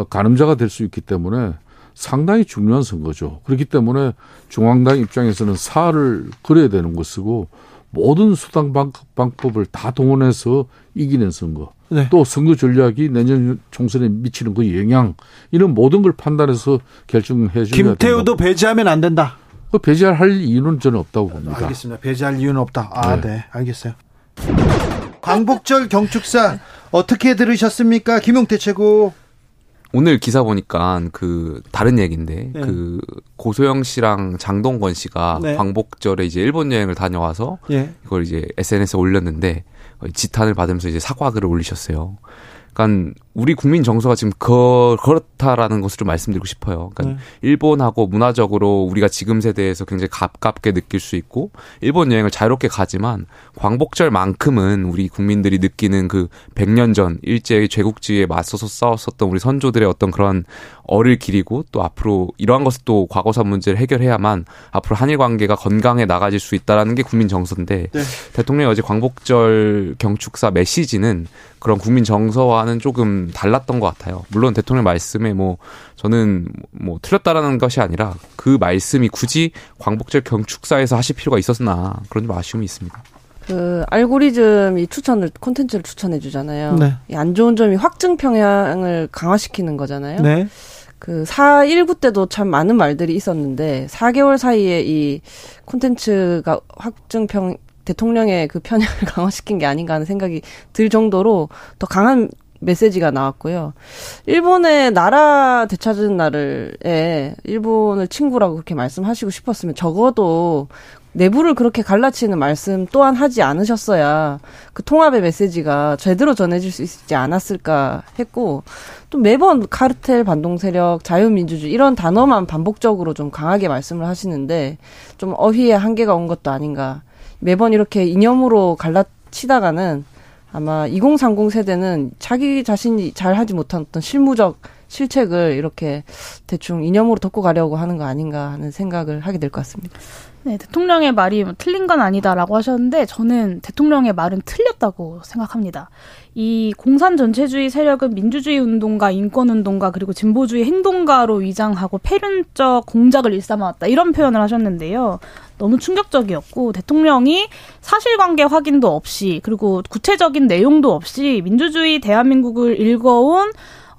가늠자가 될 수 있기 때문에 상당히 중요한 선거죠. 그렇기 때문에 중앙당 입장에서는 사활을 그려야 되는 것이고 모든 수당 방법을 다 동원해서 이기는 선거. 네. 또 선거 전략이 내년 총선에 미치는 그 영향. 이런 모든 걸 판단해서 결정해 줘야 된다. 김태우도 배제하면 안 된다. 배제할 이유는 저는 없다고 봅니다. 알겠습니다. 배제할 이유는 없다. 아, 네. 네. 알겠어요. 광복절 경축사 어떻게 들으셨습니까? 김용태 최고. 오늘 기사 보니까 그 다른 얘기인데 네. 그 고소영 씨랑 장동건 씨가 네. 광복절에 이제 일본 여행을 다녀와서 네. 이걸 이제 에스엔에스에 올렸는데 지탄을 받으면서 이제 사과글을 올리셨어요. 그러니까 우리 국민 정서가 지금 거, 그렇다라는 것을 좀 말씀드리고 싶어요. 그러니까 네. 일본하고 문화적으로 우리가 지금 세대에서 굉장히 가깝게 느낄 수 있고 일본 여행을 자유롭게 가지만 광복절만큼은 우리 국민들이 느끼는 그 백 년 전 일제의 제국주의에 맞서서 싸웠었던 우리 선조들의 어떤 그런 얼을 기리고 또 앞으로 이러한 것을 또 과거사 문제를 해결해야만 앞으로 한일 관계가 건강해 나가질 수 있다는 게 국민 정서인데 네. 대통령이 어제 광복절 경축사 메시지는 그런 국민 정서와는 조금 달랐던 것 같아요. 물론 대통령 말씀에 뭐 저는 뭐 틀렸다라는 것이 아니라 그 말씀이 굳이 광복절 경축사에서 하실 필요가 있었나 그런 좀 아쉬움이 있습니다. 그 알고리즘이 추천을 콘텐츠를 추천해 주잖아요. 네. 이 안 좋은 점이 확증 편향을 강화시키는 거잖아요. 네. 그 사 일구 때도 참 많은 말들이 있었는데 사 개월 사이에 이 콘텐츠가 확증 편 대통령의 그 편향을 강화시킨 게 아닌가 하는 생각이 들 정도로 더 강한 메시지가 나왔고요. 일본의 나라 되찾은 날에 일본을 친구라고 그렇게 말씀하시고 싶었으면 적어도 내부를 그렇게 갈라치는 말씀 또한 하지 않으셨어야 그 통합의 메시지가 제대로 전해질 수 있지 않았을까 했고 또 매번 카르텔, 반동세력, 자유민주주의 이런 단어만 반복적으로 좀 강하게 말씀을 하시는데 좀 어휘의 한계가 온 것도 아닌가. 매번 이렇게 이념으로 갈라치다가는 아마 이공삼공 세대는 자기 자신이 잘하지 못한 어떤 실무적 실책을 이렇게 대충 이념으로 덮고 가려고 하는 거 아닌가 하는 생각을 하게 될 것 같습니다. 네, 대통령의 말이 뭐 틀린 건 아니다라고 하셨는데 저는 대통령의 말은 틀렸다고 생각합니다. 이 공산 전체주의 세력은 민주주의 운동가, 인권운동가 그리고 진보주의 행동가로 위장하고 패륜적 공작을 일삼아왔다 이런 표현을 하셨는데요. 너무 충격적이었고 대통령이 사실관계 확인도 없이 그리고 구체적인 내용도 없이 민주주의 대한민국을 일궈온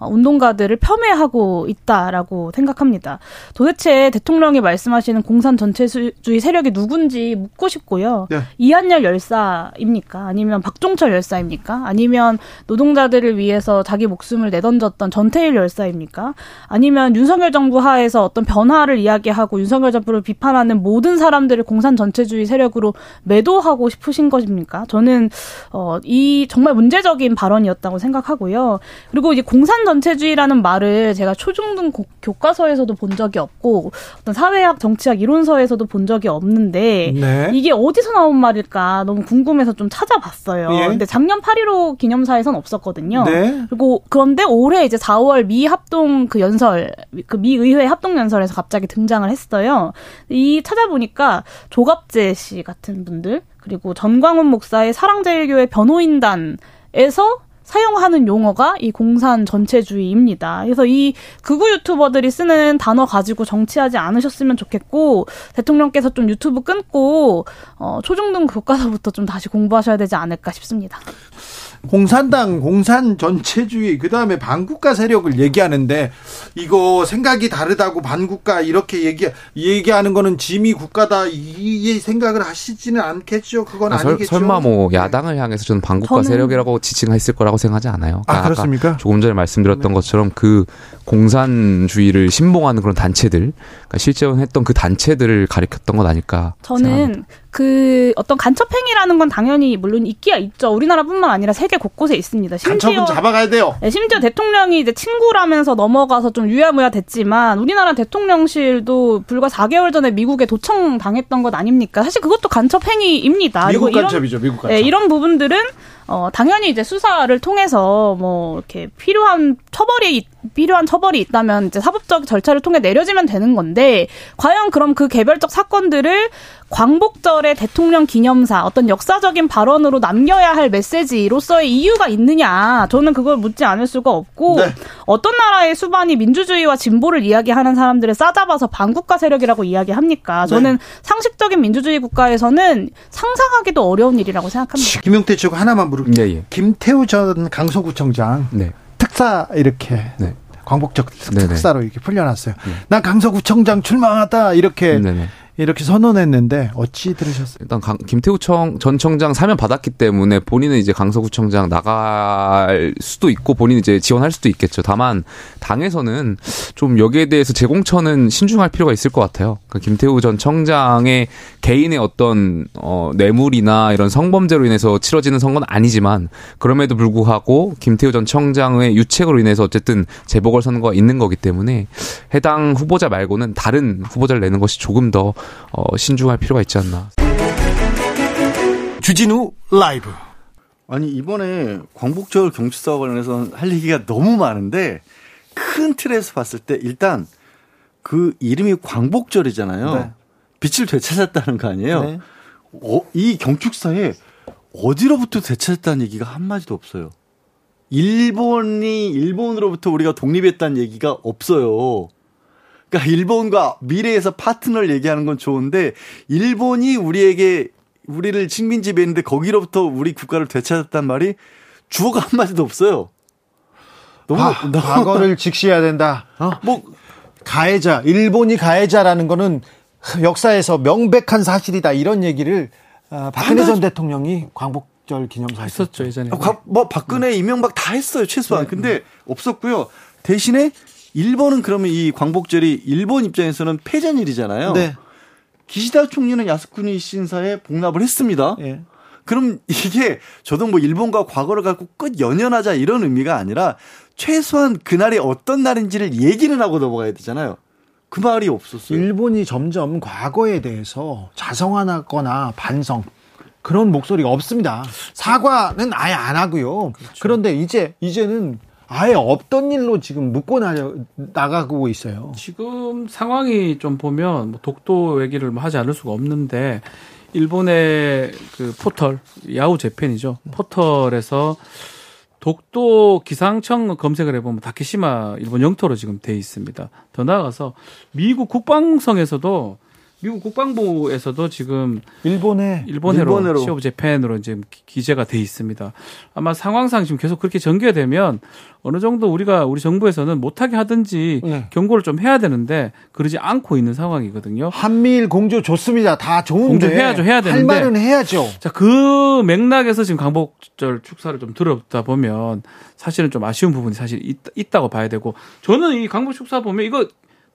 운동가들을 폄훼하고 있다라고 생각합니다. 도대체 대통령이 말씀하시는 공산 전체주의 세력이 누군지 묻고 싶고요. 네. 이한열 열사입니까? 아니면 박종철 열사입니까? 아니면 노동자들을 위해서 자기 목숨을 내던졌던 전태일 열사입니까? 아니면 윤석열 정부 하에서 어떤 변화를 이야기하고 윤석열 정부를 비판하는 모든 사람들을 공산 전체주의 세력으로 매도하고 싶으신 것입니까? 저는 어, 이 정말 문제적인 발언이었다고 생각하고요. 그리고 이제 공산 전 전체주의라는 말을 제가 초중등 고, 교과서에서도 본 적이 없고 어떤 사회학, 정치학 이론서에서도 본 적이 없는데 네. 이게 어디서 나온 말일까 너무 궁금해서 좀 찾아봤어요. 예. 근데 작년 팔 일오 기념사에선 없었거든요. 네. 그리고 그런데 올해 이제 사월 미 합동 그 연설, 그 미 의회 합동 연설에서 갑자기 등장을 했어요. 이 찾아보니까 조갑재 씨 같은 분들 그리고 전광훈 목사의 사랑제일교회 변호인단에서 사용하는 용어가 이 공산 전체주의입니다. 그래서 이 극우 유튜버들이 쓰는 단어 가지고 정치하지 않으셨으면 좋겠고 대통령께서 좀 유튜브 끊고 어, 초중등 교과서부터 좀 다시 공부하셔야 되지 않을까 싶습니다. 공산당, 공산 전체주의, 그 다음에 반국가 세력을 얘기하는데 이거 생각이 다르다고 반국가 이렇게 얘기 얘기하는 거는 짐이 국가다 이 생각을 하시지는 않겠죠? 그건 아, 아니겠죠. 설마 뭐 야당을 향해서 저는 반국가 저는... 세력이라고 지칭했을 거라고 생각하지 않아요. 그러니까 아 그렇습니까? 아까 조금 전에 말씀드렸던 네. 것처럼 그 공산주의를 신봉하는 그런 단체들, 그러니까 실제로 했던 그 단체들을 가리켰던 건 아닐까. 저는 생각합니다. 그 어떤 간첩행위라는 건 당연히 물론 있기야 있죠. 우리나라뿐만 아니라 세계 곳곳에 있습니다. 심지어, 간첩은 잡아가야 돼요. 네, 심지어 대통령이 이제 친구라면서 넘어가서 좀 유야무야 됐지만 우리나라 대통령실도 불과 사 개월 전에 미국에 도청 당했던 것 아닙니까? 사실 그것도 간첩행위입니다. 미국 간첩이죠. 이런, 미국 간첩. 네, 이런 부분들은 어, 당연히 이제 수사를 통해서 뭐 이렇게 필요한 처벌이 필요한 처벌이 있다면 이제 사법적 절차를 통해 내려지면 되는 건데 과연 그럼 그 개별적 사건들을 광복절의 대통령 기념사 어떤 역사적인 발언으로 남겨야 할 메시지로서의 이유가 있느냐 저는 그걸 묻지 않을 수가 없고 네. 어떤 나라의 수반이 민주주의와 진보를 이야기하는 사람들을 싸잡아서 반국가 세력이라고 이야기합니까? 저는 네. 상식적인 민주주의 국가에서는 상상하기도 어려운 일이라고 생각합니다. 김용태 쪽 하나만 물을게요. 네, 예. 김태우 전 강서구청장 네. 특사 이렇게 네. 광복적 특사로 네네. 이렇게 풀려났어요. 네. 난 강서구청장 출마하다 이렇게 네네. 이렇게 선언했는데 어찌 들으셨어요? 일단 강, 김태우 청, 전 청장 사면 받았기 때문에 본인은 이제 강서구청장 나갈 수도 있고 본인 이제 지원할 수도 있겠죠. 다만 당에서는 좀 여기에 대해서 제공처는 신중할 필요가 있을 것 같아요. 그러니까 김태우 전 청장의 개인의 어떤 어, 뇌물이나 이런 성범죄로 인해서 치러지는 선거는 아니지만 그럼에도 불구하고 김태우 전 청장의 유책으로 인해서 어쨌든 재보궐선거가 있는 거기 때문에 해당 후보자 말고는 다른 후보자를 내는 것이 조금 더 어, 신중할 필요가 있지 않나. 주진우 라이브. 아니 이번에 광복절 경축사와 관련해서 할 얘기가 너무 많은데 큰 틀에서 봤을 때 일단 그 이름이 광복절이잖아요. 네. 빛을 되찾았다는 거 아니에요. 네. 어, 이 경축사에 어디로부터 되찾았다는 얘기가 한마디도 없어요. 일본이 일본으로부터 우리가 독립했다는 얘기가 없어요. 그러니까 일본과 미래에서 파트너를 얘기하는 건 좋은데 일본이 우리에게 우리를 식민 지배했는데 거기로부터 우리 국가를 되찾았단 말이 주어가 한 마디도 없어요. 너무, 아, 너무 과거를 직시해야 된다. 어? 뭐 가해자, 일본이 가해자라는 거는 역사에서 명백한 사실이다. 이런 얘기를 박근혜 전 대통령이 광복절 기념사 했었죠 예전에. 아, 뭐 박근혜, 네. 이명박 다 했어요 최소한. 네, 근데 네. 없었고요. 대신에 일본은 그러면 이 광복절이 일본 입장에서는 패전일이잖아요. 네. 기시다 총리는 야스쿠니 신사에 복납을 했습니다. 네. 그럼 이게 저도 뭐 일본과 과거를 갖고 끝 연연하자 이런 의미가 아니라 최소한 그날이 어떤 날인지를 얘기는 하고 넘어가야 되잖아요. 그 말이 없었어요. 일본이 점점 과거에 대해서 자성하거나 반성 그런 목소리가 없습니다. 사과는 아예 안 하고요. 그렇죠. 그런데 이제 이제는 아예 없던 일로 지금 묻고 나가고 있어요. 지금 상황이 좀 보면 뭐 독도 얘기를 뭐 하지 않을 수가 없는데 일본의 그 포털 야후 재팬이죠. 포털에서 독도 기상청 검색을 해보면 다케시마 일본 영토로 지금 돼 있습니다. 더 나아가서 미국 국방성에서도 미국 국방부에서도 지금 일본에 일본해로, 일본해로. 시오브 재팬으로 이제 기재가 돼 있습니다. 아마 상황상 지금 계속 그렇게 전개되면 어느 정도 우리가 우리 정부에서는 못하게 하든지 네. 경고를 좀 해야 되는데 그러지 않고 있는 상황이거든요. 한미일 공조 좋습니다. 다 좋은데 공조 해야죠, 해야 되는데 할 말은 해야죠. 자, 그 맥락에서 지금 광복절 축사를 좀 들어보다 보면 사실은 좀 아쉬운 부분이 사실 있, 있다고 봐야 되고 저는 이 광복 축사 보면 이거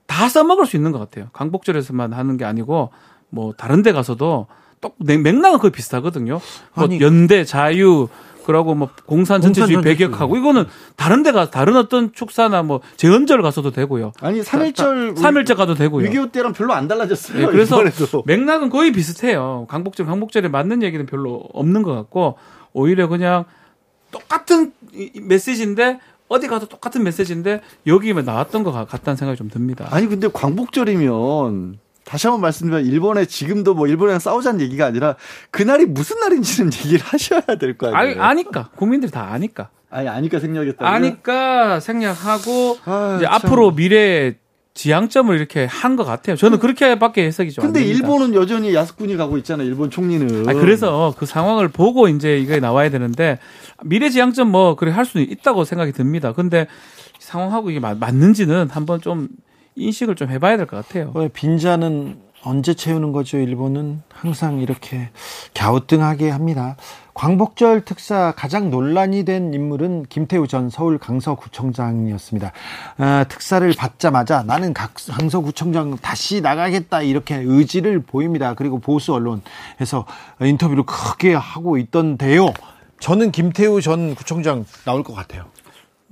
다 써먹을 수 있는 것 같아요. 광복절에서만 하는 게 아니고 뭐 다른 데 가서도 또 맥락은 거의 비슷하거든요. 뭐 연대, 자유, 그러고 뭐 공산 전체주의 공산 배격하고 이거는 다른 데 가서 다른 어떤 축사나 뭐 제헌절 가서도 되고요. 아니 삼일절 삼일절 가도 되고요. 유기오 때랑 별로 안 달라졌어요. 네, 그래서 이번에도. 맥락은 거의 비슷해요. 강복절 강복절에 맞는 얘기는 별로 없는 것 같고 오히려 그냥 똑같은 메시지인데 어디 가도 똑같은 메시지인데 여기 나왔던 것 같다는 생각이 좀 듭니다. 아니 근데 광복절이면 다시 한번 말씀드리면 일본에 지금도 뭐 일본이랑 싸우자는 얘기가 아니라 그날이 무슨 날인지는 얘기를 하셔야 될 거 아니에요. 아, 아니까 국민들 다 아니까. 아니 아니까 생략했다고요? 아니까 생략하고 아, 이제 앞으로 미래에 지향점을 이렇게 한 것 같아요. 저는 그렇게밖에 해석이 좀 안 됩니다. 근데 일본은 여전히 야스쿠니 가고 있잖아요. 일본 총리는. 아니, 그래서 그 상황을 보고 이제 이게 나와야 되는데 미래 지향점 뭐 그래 할 수는 있다고 생각이 듭니다. 근데 상황하고 이게 맞는지는 한번 좀 인식을 좀 해봐야 될 것 같아요. 왜 빈자는 언제 채우는 거죠? 일본은 항상 이렇게 갸우뚱하게 합니다. 광복절 특사 가장 논란이 된 인물은 김태우 전 서울 강서구청장이었습니다. 아, 특사를 받자마자 나는 강서구청장 다시 나가겠다 이렇게 의지를 보입니다. 그리고 보수 언론에서 인터뷰를 크게 하고 있던데요. 저는 김태우 전 구청장 나올 것 같아요.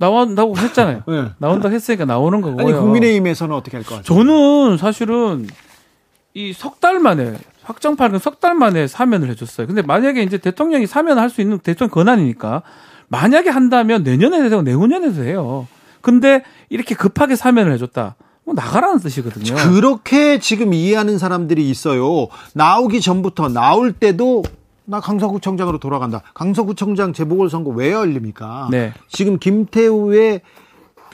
나온다고 했잖아요. 네. 나온다고 했으니까 나오는 거고요. 아니 국민의힘에서는 어떻게 할 것 같아요? 저는 사실은 이 석 달 만에 확정 발언 석 달 만에 사면을 해줬어요. 근데 만약에 이제 대통령이 사면을 할 수 있는 대통령 권한이니까 만약에 한다면 내년에 해도 내후년에도 해요. 근데 이렇게 급하게 사면을 해줬다. 뭐 나가라는 뜻이거든요. 그렇게 지금 이해하는 사람들이 있어요. 나오기 전부터 나올 때도. 나 강서구청장으로 돌아간다. 강서구청장 재보궐선거 왜 열립니까? 네. 지금 김태우의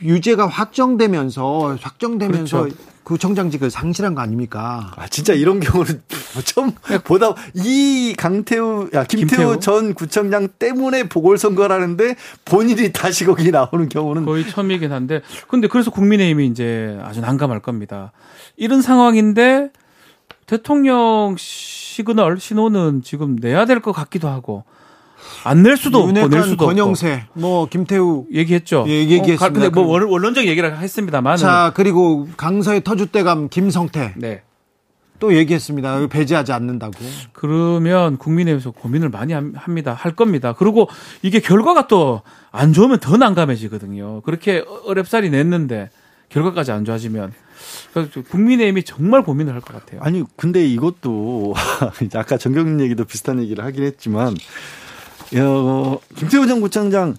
유죄가 확정되면서 확정되면서 그렇죠. 구청장직을 상실한 거 아닙니까? 아 진짜 이런 경우는 좀 보다 이 강태우, 야 김태우, 김태우 전 구청장 때문에 보궐선거라는데 본인이 다시 거기 나오는 경우는 거의 처음이긴 한데, 근데 그래서 국민의힘이 이제 아주 난감할 겁니다. 이런 상황인데. 대통령 시그널 신호는 지금 내야 될 것 같기도 하고 안 낼 수도 없고 낼 수도 권영세, 없고. 뭐 김태우 얘기했죠. 예, 얘기했습니다. 어, 근데 뭐 원론적 얘기를 했습니다만. 자 그리고 강서의 터줏대감 김성태. 네. 또 얘기했습니다. 배제하지 않는다고. 그러면 국민의힘에서 고민을 많이 합니다. 할 겁니다. 그리고 이게 결과가 또 안 좋으면 더 난감해지거든요. 그렇게 어렵사리 냈는데 결과까지 안 좋아지면. 그래서 국민의힘이 정말 고민을 할 것 같아요. 아니 근데 이것도 아까 전경련 얘기도 비슷한 얘기를 하긴 했지만 어, 김태우 전 구청장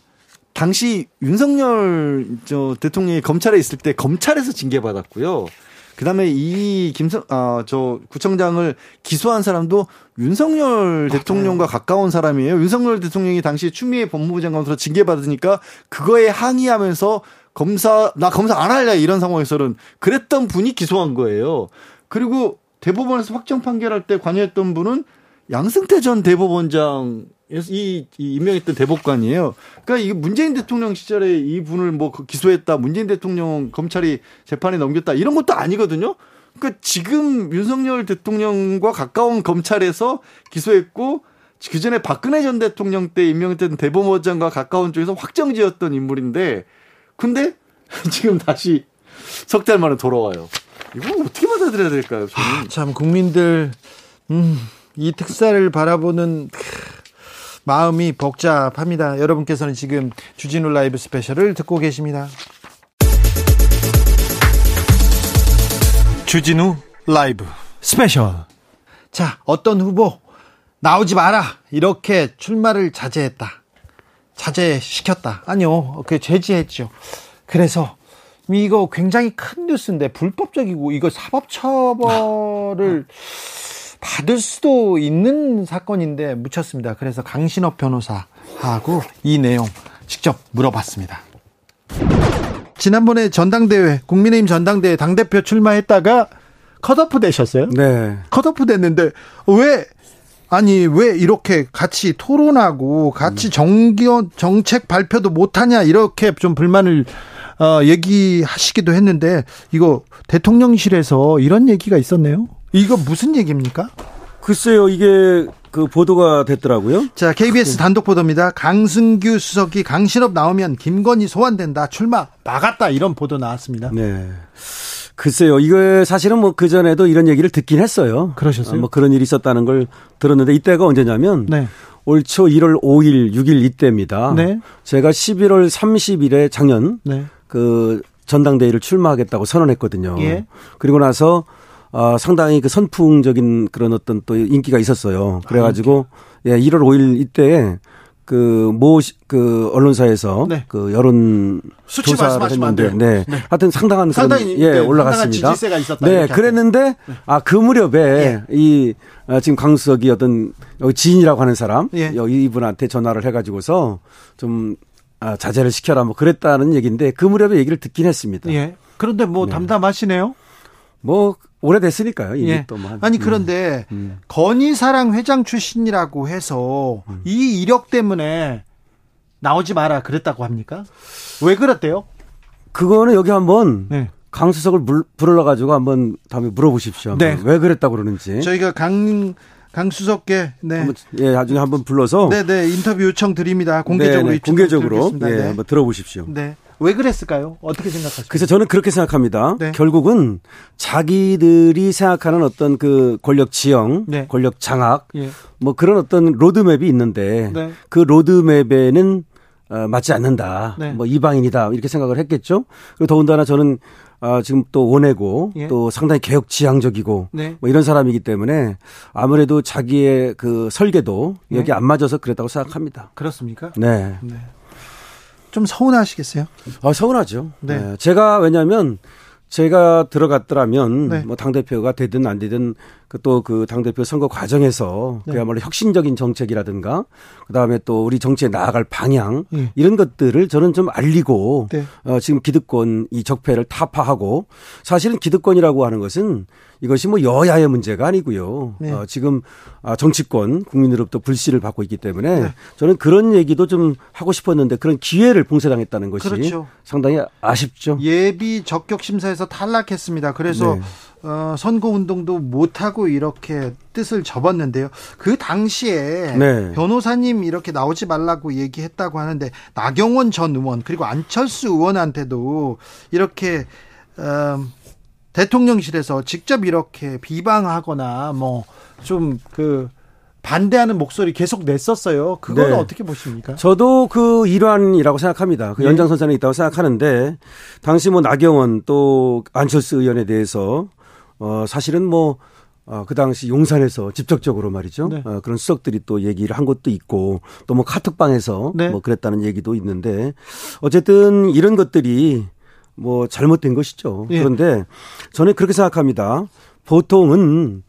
당시 윤석열 저 대통령이 검찰에 있을 때 검찰에서 징계받았고요. 그다음에 이 김성 아, 저 구청장을 기소한 사람도 윤석열 맞아요. 대통령과 가까운 사람이에요. 윤석열 대통령이 당시 추미애 법무부 장관으로 징계받으니까 그거에 항의하면서 검사 나 검사 안 할래 이런 상황에서는 그랬던 분이 기소한 거예요. 그리고 대법원에서 확정 판결할 때 관여했던 분은 양승태 전 대법원장 이, 이 임명했던 대법관이에요. 그러니까 이 문재인 대통령 시절에 이 분을 뭐 기소했다, 문재인 대통령 검찰이 재판에 넘겼다 이런 것도 아니거든요. 그러니까 지금 윤석열 대통령과 가까운 검찰에서 기소했고. 그 전에 박근혜 전 대통령 때 임명했던 대법원장과 가까운 쪽에서 확정지었던 인물인데. 근데 지금 다시 석 달 만에 돌아와요. 이거 어떻게 받아들여야 될까요? 아, 참 국민들 음, 이 특사를 바라보는 크, 마음이 복잡합니다. 여러분께서는 지금 주진우 라이브 스페셜을 듣고 계십니다. 주진우 라이브 스페셜. 자, 어떤 후보 나오지 마라 이렇게 출마를 자제했다. 자제시켰다. 아니요. 그 제지했죠. 그래서 이거 굉장히 큰 뉴스인데 불법적이고 이거 사법처벌을 받을 수도 있는 사건인데 묻혔습니다. 그래서 강신호 변호사하고 이 내용 직접 물어봤습니다. 지난번에 전당대회 국민의힘 전당대회 당대표 출마했다가 컷오프 되셨어요? 네. 컷오프 됐는데 왜 아니 왜 이렇게 같이 토론하고 같이 정기원 정책 발표도 못하냐 이렇게 좀 불만을 어, 얘기하시기도 했는데 이거 대통령실에서 이런 얘기가 있었네요. 이거 무슨 얘기입니까? 글쎄요, 이게 그 보도가 됐더라고요. 자, 케이비에스 단독 보도입니다. 강승규 수석이 강신업 나오면 김건희 소환된다, 출마 막았다 이런 보도 나왔습니다. 네. 글쎄요, 이거 사실은 뭐 그 전에도 이런 얘기를 듣긴 했어요. 그러셨어요? 뭐 그런 일이 있었다는 걸 들었는데 이때가 언제냐면 네. 올 초 일월 오일, 육일 이때입니다. 네. 제가 십일월 삼십일에 작년 네. 그 전당대회를 출마하겠다고 선언했거든요. 예. 그리고 나서 어, 상당히 그 선풍적인 그런 어떤 또 인기가 있었어요. 그래가지고 아, 예, 일월 오일 이때에 그 모 그 언론사에서 네. 그 여론 수치 말씀하시면 안 돼요. 네. 네. 하여튼 상당한 상당히 그런, 네, 예, 올라갔습니다. 상당한 지지세가 있었다. 네, 그랬는데 네. 아, 그 무렵에 예. 이 아, 지금 강수석이 어떤 여기 지인이라고 하는 사람 예. 여기 이분한테 전화를 해 가지고서 좀 아, 자제를 시켜라 뭐 그랬다는 얘기인데 그 무렵에 얘기를 듣긴 했습니다. 예. 그런데 뭐 네. 담담하시네요. 뭐 오래됐으니까요. 이미 예. 또 뭐 아니 그런데 음. 건희사랑 회장 출신이라고 해서 음. 이 이력 때문에 나오지 마라 그랬다고 합니까? 왜 그랬대요? 그거는 여기 한번 네. 강수석을 불러가지고 한번 다음에 물어보십시오. 한번. 네. 왜 그랬다고 그러는지. 저희가 강, 강수석께 네. 한번, 예, 나중에 한번 불러서 네네 인터뷰 요청 드립니다. 공개적으로 네네, 공개적으로 예, 네. 한번 들어보십시오. 네. 왜 그랬을까요? 어떻게 생각하십니까? 그래서 저는 그렇게 생각합니다. 네. 결국은 자기들이 생각하는 어떤 그 권력 지형, 네. 권력 장악, 예. 뭐 그런 어떤 로드맵이 있는데 네. 그 로드맵에는 어, 맞지 않는다. 네. 뭐 이방인이다. 이렇게 생각을 했겠죠. 그리고 더군다나 저는 아, 지금 또 원외고 예. 또 상당히 개혁 지향적이고 네. 뭐 이런 사람이기 때문에 아무래도 자기의 그 설계도 네. 여기 안 맞아서 그랬다고 생각합니다. 그렇습니까? 네. 네. 좀 서운하시겠어요? 아, 서운하죠. 네. 네. 제가 왜냐하면 제가 들어갔더라면 네. 뭐 당대표가 되든 안 되든 또 그 당대표 선거 과정에서 네. 그야말로 혁신적인 정책이라든가 그다음에 또 우리 정치에 나아갈 방향 네. 이런 것들을 저는 좀 알리고 네. 어, 지금 기득권 이 적폐를 타파하고 사실은 기득권이라고 하는 것은 이것이 뭐 여야의 문제가 아니고요. 네. 어, 지금 정치권 국민으로부터 불신을 받고 있기 때문에 네. 저는 그런 얘기도 좀 하고 싶었는데 그런 기회를 봉쇄당했다는 것이 그렇죠. 상당히 아쉽죠. 예비 적격심사에서 탈락했습니다. 그래서 네. 어, 선거운동도 못하고 이렇게 뜻을 접었는데요. 그 당시에 네. 변호사님 이렇게 나오지 말라고 얘기했다고 하는데 나경원 전 의원 그리고 안철수 의원한테도 이렇게 어, 대통령실에서 직접 이렇게 비방하거나 뭐 좀 그 반대하는 목소리 계속 냈었어요. 그건 네. 어떻게 보십니까? 저도 그 일환이라고 생각합니다. 그 네. 연장선상에 있다고 생각하는데 당시 뭐 나경원 또 안철수 의원에 대해서 어, 사실은 뭐, 어, 그 당시 용산에서 직접적으로 말이죠. 네. 어, 그런 수석들이 또 얘기를 한 것도 있고 또 뭐 카톡방에서 네. 뭐 그랬다는 얘기도 있는데 어쨌든 이런 것들이 뭐 잘못된 것이죠. 예. 그런데 저는 그렇게 생각합니다. 보통은,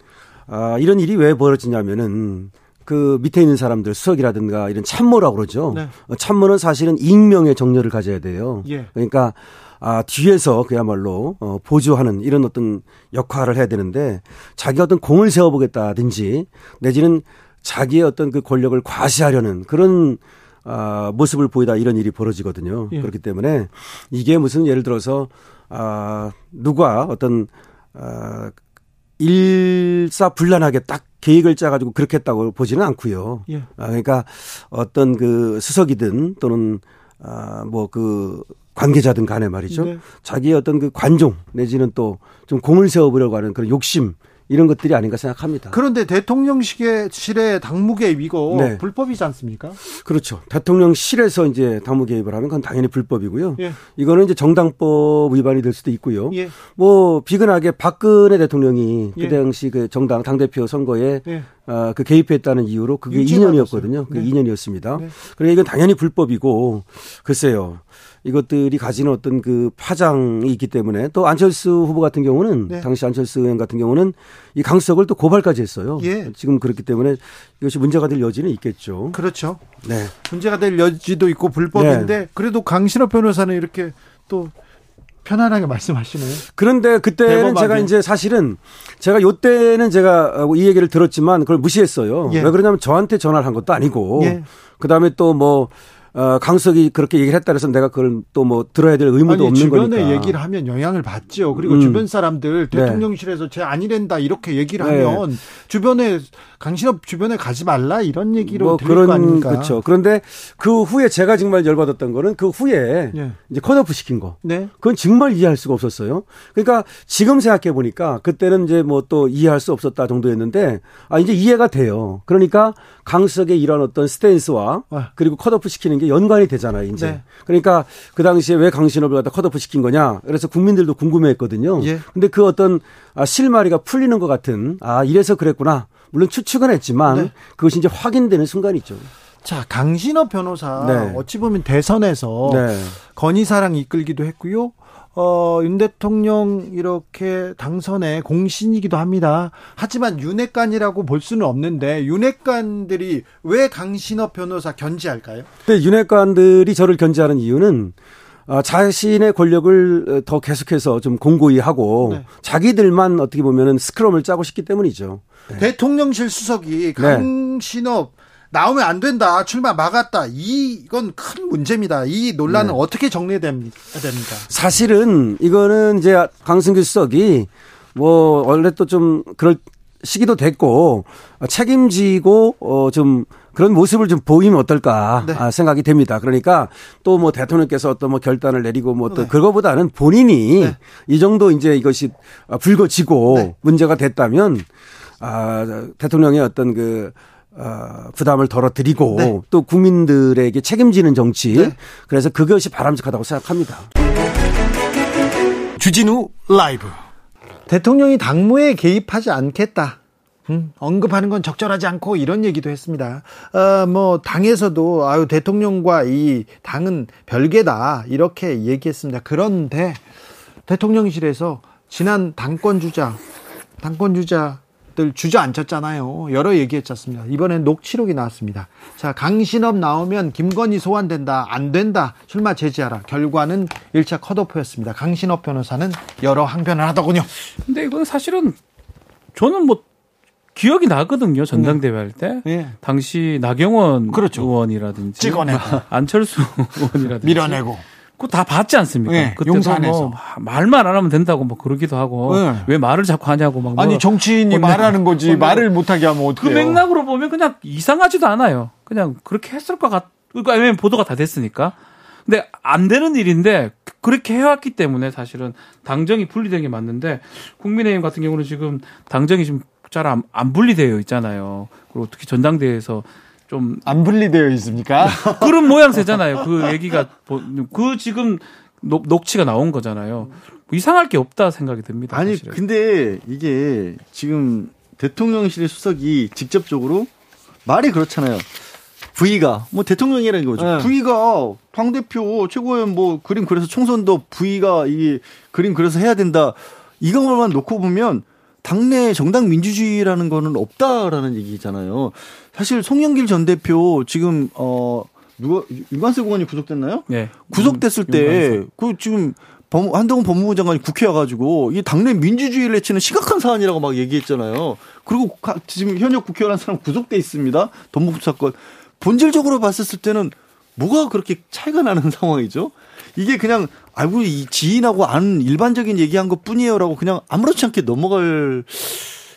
아, 이런 일이 왜 벌어지냐면은 그 밑에 있는 사람들 수석이라든가 이런 참모라고 그러죠. 네. 참모는 사실은 익명의 정렬을 가져야 돼요. 예. 그러니까 아, 뒤에서 그야말로, 어, 보조하는 이런 어떤 역할을 해야 되는데 자기 어떤 공을 세워보겠다든지 내지는 자기의 어떤 그 권력을 과시하려는 그런, 아, 모습을 보이다 이런 일이 벌어지거든요. 예. 그렇기 때문에 이게 무슨 예를 들어서, 아, 누가 어떤, 아, 일사불란하게 딱 계획을 짜가지고 그렇게 했다고 보지는 않고요. 예. 아, 그러니까 어떤 그 수석이든 또는, 아, 뭐 그, 관계자든 간에 말이죠. 네. 자기의 어떤 그 관종 내지는 또 좀 공을 세워보려고 하는 그런 욕심 이런 것들이 아닌가 생각합니다. 그런데 대통령실의 당무 개입이고 네. 불법이지 않습니까? 그렇죠. 대통령실에서 이제 당무 개입을 하면 그건 당연히 불법이고요. 예. 이거는 이제 정당법 위반이 될 수도 있고요. 예. 뭐 비근하게 박근혜 대통령이 그 당시 예. 그 정당 당대표 선거에 예. 어, 그 개입했다는 이유로 그게 이 년이었거든요. 그게 네. 이 년이었습니다. 네. 그러니까 이건 당연히 불법이고 글쎄요. 이것들이 가지는 어떤 그 파장이 있기 때문에 또 안철수 후보 같은 경우는 네. 당시 안철수 의원 같은 경우는 이 강수석을 또 고발까지 했어요. 예. 지금 그렇기 때문에 이것이 문제가 될 여지는 있겠죠. 그렇죠. 네. 문제가 될 여지도 있고 불법인데 네. 그래도 강신호 변호사는 이렇게 또 편안하게 말씀하시네요. 그런데 그때는 제가 이제 사실은 제가 이때는 제가 이 얘기를 들었지만 그걸 무시했어요. 예. 왜 그러냐면 저한테 전화를 한 것도 아니고 예. 그다음에 또 뭐 어, 강석이 그렇게 얘기를 했다 그래서 내가 그걸 또 뭐 들어야 될 의무도 아니, 없는 거니까. 주변에 얘기를 하면 영향을 받죠. 그리고 음. 주변 사람들 대통령실에서 네. 쟤 아니랜다 이렇게 얘기를 네. 하면 주변에 강신업 주변에 가지 말라 이런 얘기로 뭐 들릴 거 아닙니까. 그렇죠. 그런데 그 후에 제가 정말 열받았던 거는 그 후에 네. 이제 컷오프 시킨 거. 네. 그건 정말 이해할 수가 없었어요. 그러니까 지금 생각해 보니까 그때는 이제 뭐 또 이해할 수 없었다 정도였는데 아 이제 이해가 돼요. 그러니까 강수석의 이런 어떤 스탠스와 그리고 컷오프 시키는 게 연관이 되잖아요, 이제. 네. 그러니까 그 당시에 왜 강신호를 갖다 컷오프 시킨 거냐. 그래서 국민들도 궁금해했거든요. 예. 근데 그 어떤 실마리가 풀리는 것 같은, 아, 이래서 그랬구나. 물론 추측은 했지만 네. 그것이 이제 확인되는 순간이죠. 자, 강신호 변호사 네. 어찌 보면 대선에서 네. 건의사랑 이끌기도 했고요. 어, 윤 대통령 이렇게 당선의 공신이기도 합니다. 하지만 윤핵관이라고 볼 수는 없는데 윤핵관들이 왜 강신호 변호사 견제할까요? 네, 윤핵관들이 저를 견제하는 이유는 자신의 권력을 더 계속해서 좀 공고히 하고 네. 자기들만 어떻게 보면은 스크럼을 짜고 싶기 때문이죠. 네. 대통령실 수석이 강신호 네. 나오면 안 된다. 출마 막았다. 이건 큰 문제입니다. 이 논란은 네. 어떻게 정리됩니까? 사실은 이거는 이제 강승규 수석이 뭐 원래 또 좀 그럴 시기도 됐고 책임지고 어 좀 그런 모습을 좀 보이면 어떨까 네. 생각이 됩니다. 그러니까 또 뭐 대통령께서 어떤 뭐 결단을 내리고 뭐 또 네. 그거보다는 본인이 네. 이 정도 이제 이것이 불거지고 네. 문제가 됐다면 아 대통령의 어떤 그 어, 부담을 덜어드리고 네. 또 국민들에게 책임지는 정치 네. 그래서 그것이 바람직하다고 생각합니다. 주진우 라이브. 대통령이 당무에 개입하지 않겠다 음, 언급하는 건 적절하지 않고 이런 얘기도 했습니다. 어, 뭐 당에서도 아유 대통령과 이 당은 별개다 이렇게 얘기했습니다. 그런데 대통령실에서 지난 당권 주자 당권 주자 들 주저앉혔잖아요. 여러 얘기했지 않습니까? 이번엔 녹취록이 나왔습니다. 자, 강신업 나오면 김건희 소환된다. 안 된다. 출마 제지하라. 결과는 일 차 컷오프였습니다. 강신업 변호사는 여러 항변을 하더군요. 근데 이건 사실은 저는 뭐 기억이 나거든요. 전당대회 할 때. 네. 당시 나경원 그렇죠. 의원이라든지 찍어내고. 안철수 의원이라든지 밀어내고. 그거 다 봤지 않습니까? 네, 그때도 뭐 말만 안 하면 된다고 뭐 그러기도 하고 네. 왜 말을 자꾸 하냐고 막 아니 정치인이 혼내, 말하는 거지 혼내. 말을 못하게 하면 어떡해요? 그 맥락으로 보면 그냥 이상하지도 않아요. 그냥 그렇게 했을 것 같. 그러니까 왜냐면 보도가 다 됐으니까. 근데 안 되는 일인데 그렇게 해왔기 때문에 사실은 당정이 분리된 게 맞는데 국민의힘 같은 경우는 지금 당정이 지금 잘 안 안 분리되어 있잖아요. 그리고 특히 전당대회에서. 좀 안 분리되어 있습니까? 그런 모양새잖아요. 그 얘기가 그 지금 녹, 녹취가 나온 거잖아요. 뭐 이상할 게 없다 생각이 듭니다. 아니 사실은. 근데 이게 지금 대통령실의 수석이 직접적으로 말이 그렇잖아요. 부의가 뭐 대통령이라는 거죠. 네. 부의가 당 대표 최고위원 뭐 그림 그려서 총선도 부의가 이 그림 그려서 해야 된다. 이것만 놓고 보면. 당내 정당 민주주의라는 거는 없다라는 얘기잖아요. 사실 송영길 전 대표 지금 어 누가 윤관세 의원이 구속됐나요? 네. 구속됐을 때 그 지금 범, 한동훈 법무부 장관이 국회 와가지고 이 당내 민주주의를 해치는 심각한 사안이라고 막 얘기했잖아요. 그리고 지금 현역 국회의원 한 사람 구속돼 있습니다. 돈봉투 사건. 본질적으로 봤었을 때는 뭐가 그렇게 차이가 나는 상황이죠? 이게 그냥 아이고 이 지인하고 아는 일반적인 얘기한 것 뿐이에요라고 그냥 아무렇지 않게 넘어갈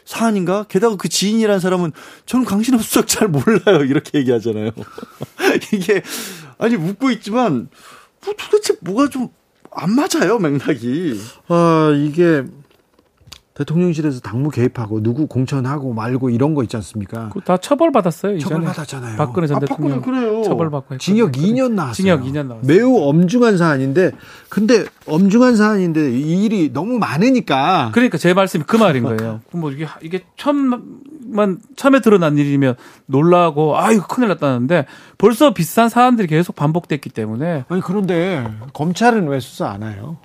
사안인가? 게다가 그 지인이라는 사람은 저는 강신업 수석 잘 몰라요 이렇게 얘기하잖아요. 이게 아니 웃고 있지만 뭐 도대체 뭐가 좀 안 맞아요 맥락이. 아 이게 대통령실에서 당무 개입하고 누구 공천하고 말고 이런 거 있지 않습니까? 다 처벌 받았어요. 처벌 받았잖아요. 박근혜 전 아, 대통령 그래요. 처벌받고 징역 이 년 나왔어요. 징역 이 년 나왔어요. 매우 엄중한 사안인데, 근데 엄중한 사안인데 이 일이 너무 많으니까. 그러니까 제 말씀이 그 말인 거예요. 뭐 이게 이게 처음만 처음에 드러난 일이면 놀라고 아유 큰일 났다는데 벌써 비슷한 사안들이 계속 반복됐기 때문에. 아니 그런데 검찰은 왜 수사 안 해요?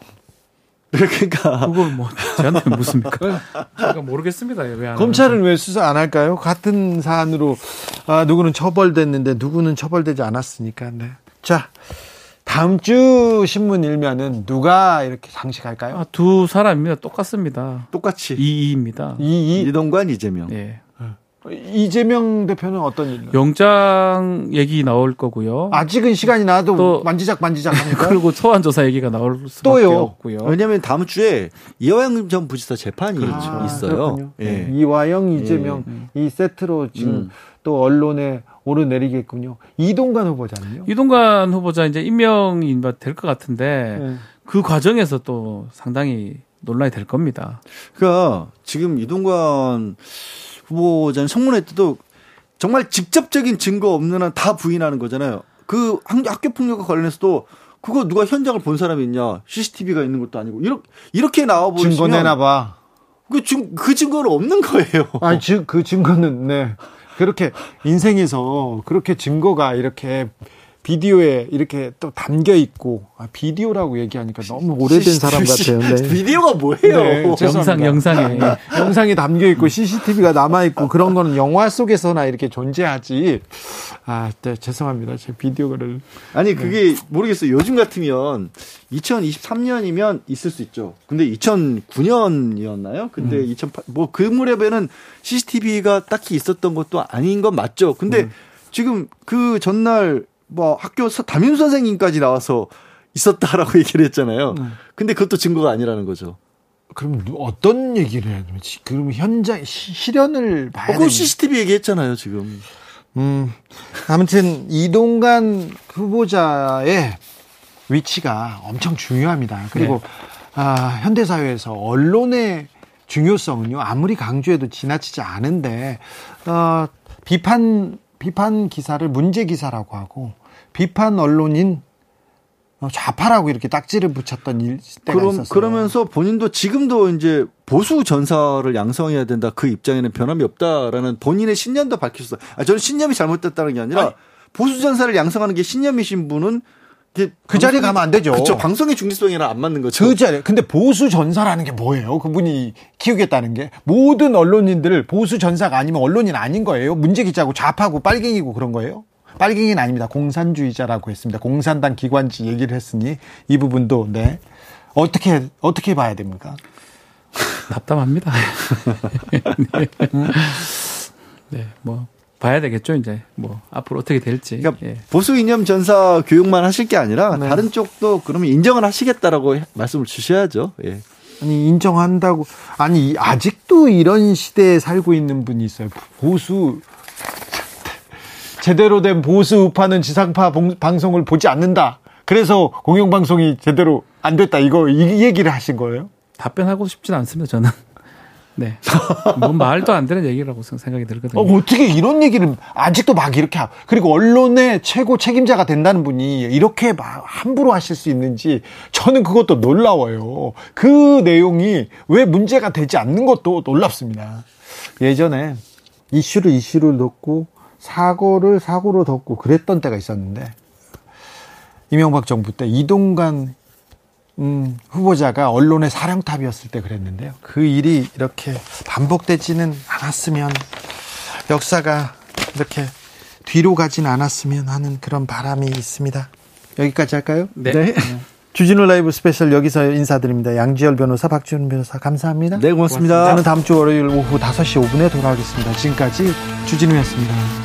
그러니까 그건 뭐 저한테 묻습니까? 제가 모르겠습니다. 왜 안 검찰은 하는지. 왜 수사 안 할까요? 같은 사안으로 아, 누구는 처벌됐는데 누구는 처벌되지 않았으니까. 네. 자 다음 주 신문 일면은 누가 이렇게 장식할까요? 아, 두 사람입니다. 똑같습니다. 똑같이 이이입니다. 이이 이동관 이재명. 예. 이재명 대표는 어떤 일인가요? 영장 얘기 나올 거고요. 아직은 시간이 나도 또 만지작 만지작 합니다. 그리고 소환조사 얘기가 나올 수밖에 또요. 없고요. 왜냐하면 다음 주에 이화영 전 부지사 재판이 그렇죠. 있어요. 예. 이화영, 이재명 예. 이 세트로 지금 음. 또 언론에 오르내리겠군요. 이동관 후보자는요? 이동관 후보자 이제 임명이 될 것 같은데 예. 그 과정에서 또 상당히 논란이 될 겁니다. 그러니까 지금 이동관 후보자는 청문회 때도 정말 직접적인 증거 없는 한 다 부인하는 거잖아요. 그 학교 폭력과 관련해서도 그거 누가 현장을 본 사람이 있냐? 씨씨티비가 있는 것도 아니고 이렇게 이렇게 나와 보시면 증거 내나 봐. 그 증 그 증거는 없는 거예요. 아니 즉 그 증거는 네 그렇게 인생에서 그렇게 증거가 이렇게 비디오에 이렇게 또 담겨 있고 아, 비디오라고 얘기하니까 너무 오래된 씨씨티비, 사람 같아요. 네. 비디오가 뭐예요? 네, 영상 영상에 영상이 담겨 있고 씨씨티비가 남아 있고 그런 거는 영화 속에서나 이렇게 존재하지. 아, 네, 죄송합니다. 제 비디오를 아니 그게 네. 모르겠어요. 요즘 같으면 이천이십삼 년이면 있을 수 있죠. 근데 이천구 년이었나요? 근데 음. 이천팔 뭐 그 무렵에는 씨씨티비가 딱히 있었던 것도 아닌 건 맞죠. 근데 음. 지금 그 전날 뭐 학교 담임 선생님까지 나와서 있었다라고 얘기를 했잖아요. 네. 근데 그것도 증거가 아니라는 거죠. 그럼 어떤 얘기를 해야 되지? 그럼 현장 시, 실현을 봐야 되는. 어, 그 씨씨티비 얘기했잖아요 지금. 음 아무튼 이동관 후보자의 위치가 엄청 중요합니다. 그리고 네. 아, 현대 사회에서 언론의 중요성은요 아무리 강조해도 지나치지 않은데 어, 비판 비판 기사를 문제 기사라고 하고 비판 언론인 좌파라고 이렇게 딱지를 붙였던 일 때가 그럼, 있었어요. 그러면서 본인도 지금도 이제 보수 전사를 양성해야 된다. 그 입장에는 변함이 없다라는 본인의 신념도 밝혔어요. 아, 저는 신념이 잘못됐다는 게 아니라 아니, 보수 전사를 양성하는 게 신념이신 분은 그 방송이, 자리에 가면 안 되죠. 그렇죠. 방송의 중립성이랑 안 맞는 거죠. 그 자리. 근데 보수 전사라는 게 뭐예요? 그분이 키우겠다는 게 모든 언론인들을 보수 전사가 아니면 언론인 아닌 거예요. 문제 기자고 좌파고 빨갱이고 그런 거예요. 빨갱이는 아닙니다. 공산주의자라고 했습니다. 공산당 기관지 얘기를 했으니 이 부분도 네 어떻게 어떻게 봐야 됩니까? 답답합니다. 네, 뭐. 봐야 되겠죠 이제 뭐 앞으로 어떻게 될지. 그러니까 예. 보수 이념 전사 교육만 하실 게 아니라 네. 다른 쪽도 그러면 인정을 하시겠다라고 말씀을 주셔야죠. 예. 아니 인정한다고 아니 아직도 이런 시대에 살고 있는 분이 있어요. 보수 제대로 된 보수 우파는 지상파 방송을 보지 않는다. 그래서 공영방송이 제대로 안 됐다. 이거 이 얘기를 하신 거예요? 답변하고 싶진 않습니다. 저는. 네. 뭔 말도 안 되는 얘기라고 생각이 들거든요. 어, 어떻게 이런 얘기를 아직도 막 이렇게 하고, 그리고 언론의 최고 책임자가 된다는 분이 이렇게 막 함부로 하실 수 있는지 저는 그것도 놀라워요. 그 내용이 왜 문제가 되지 않는 것도 놀랍습니다. 예전에 이슈를 이슈를 덮고 사고를 사고로 덮고 그랬던 때가 있었는데, 이명박 정부 때 이동관 음, 후보자가 언론의 사령탑이었을 때 그랬는데요. 그 일이 이렇게 반복되지는 않았으면, 역사가 이렇게 뒤로 가진 않았으면 하는 그런 바람이 있습니다. 여기까지 할까요? 네. 네. 주진우 라이브 스페셜 여기서 인사드립니다. 양지열 변호사, 박지훈 변호사 감사합니다. 네, 고맙습니다. 고맙습니다. 저는 다음 주 월요일 오후 다섯 시 오 분에 돌아오겠습니다. 지금까지 주진우였습니다.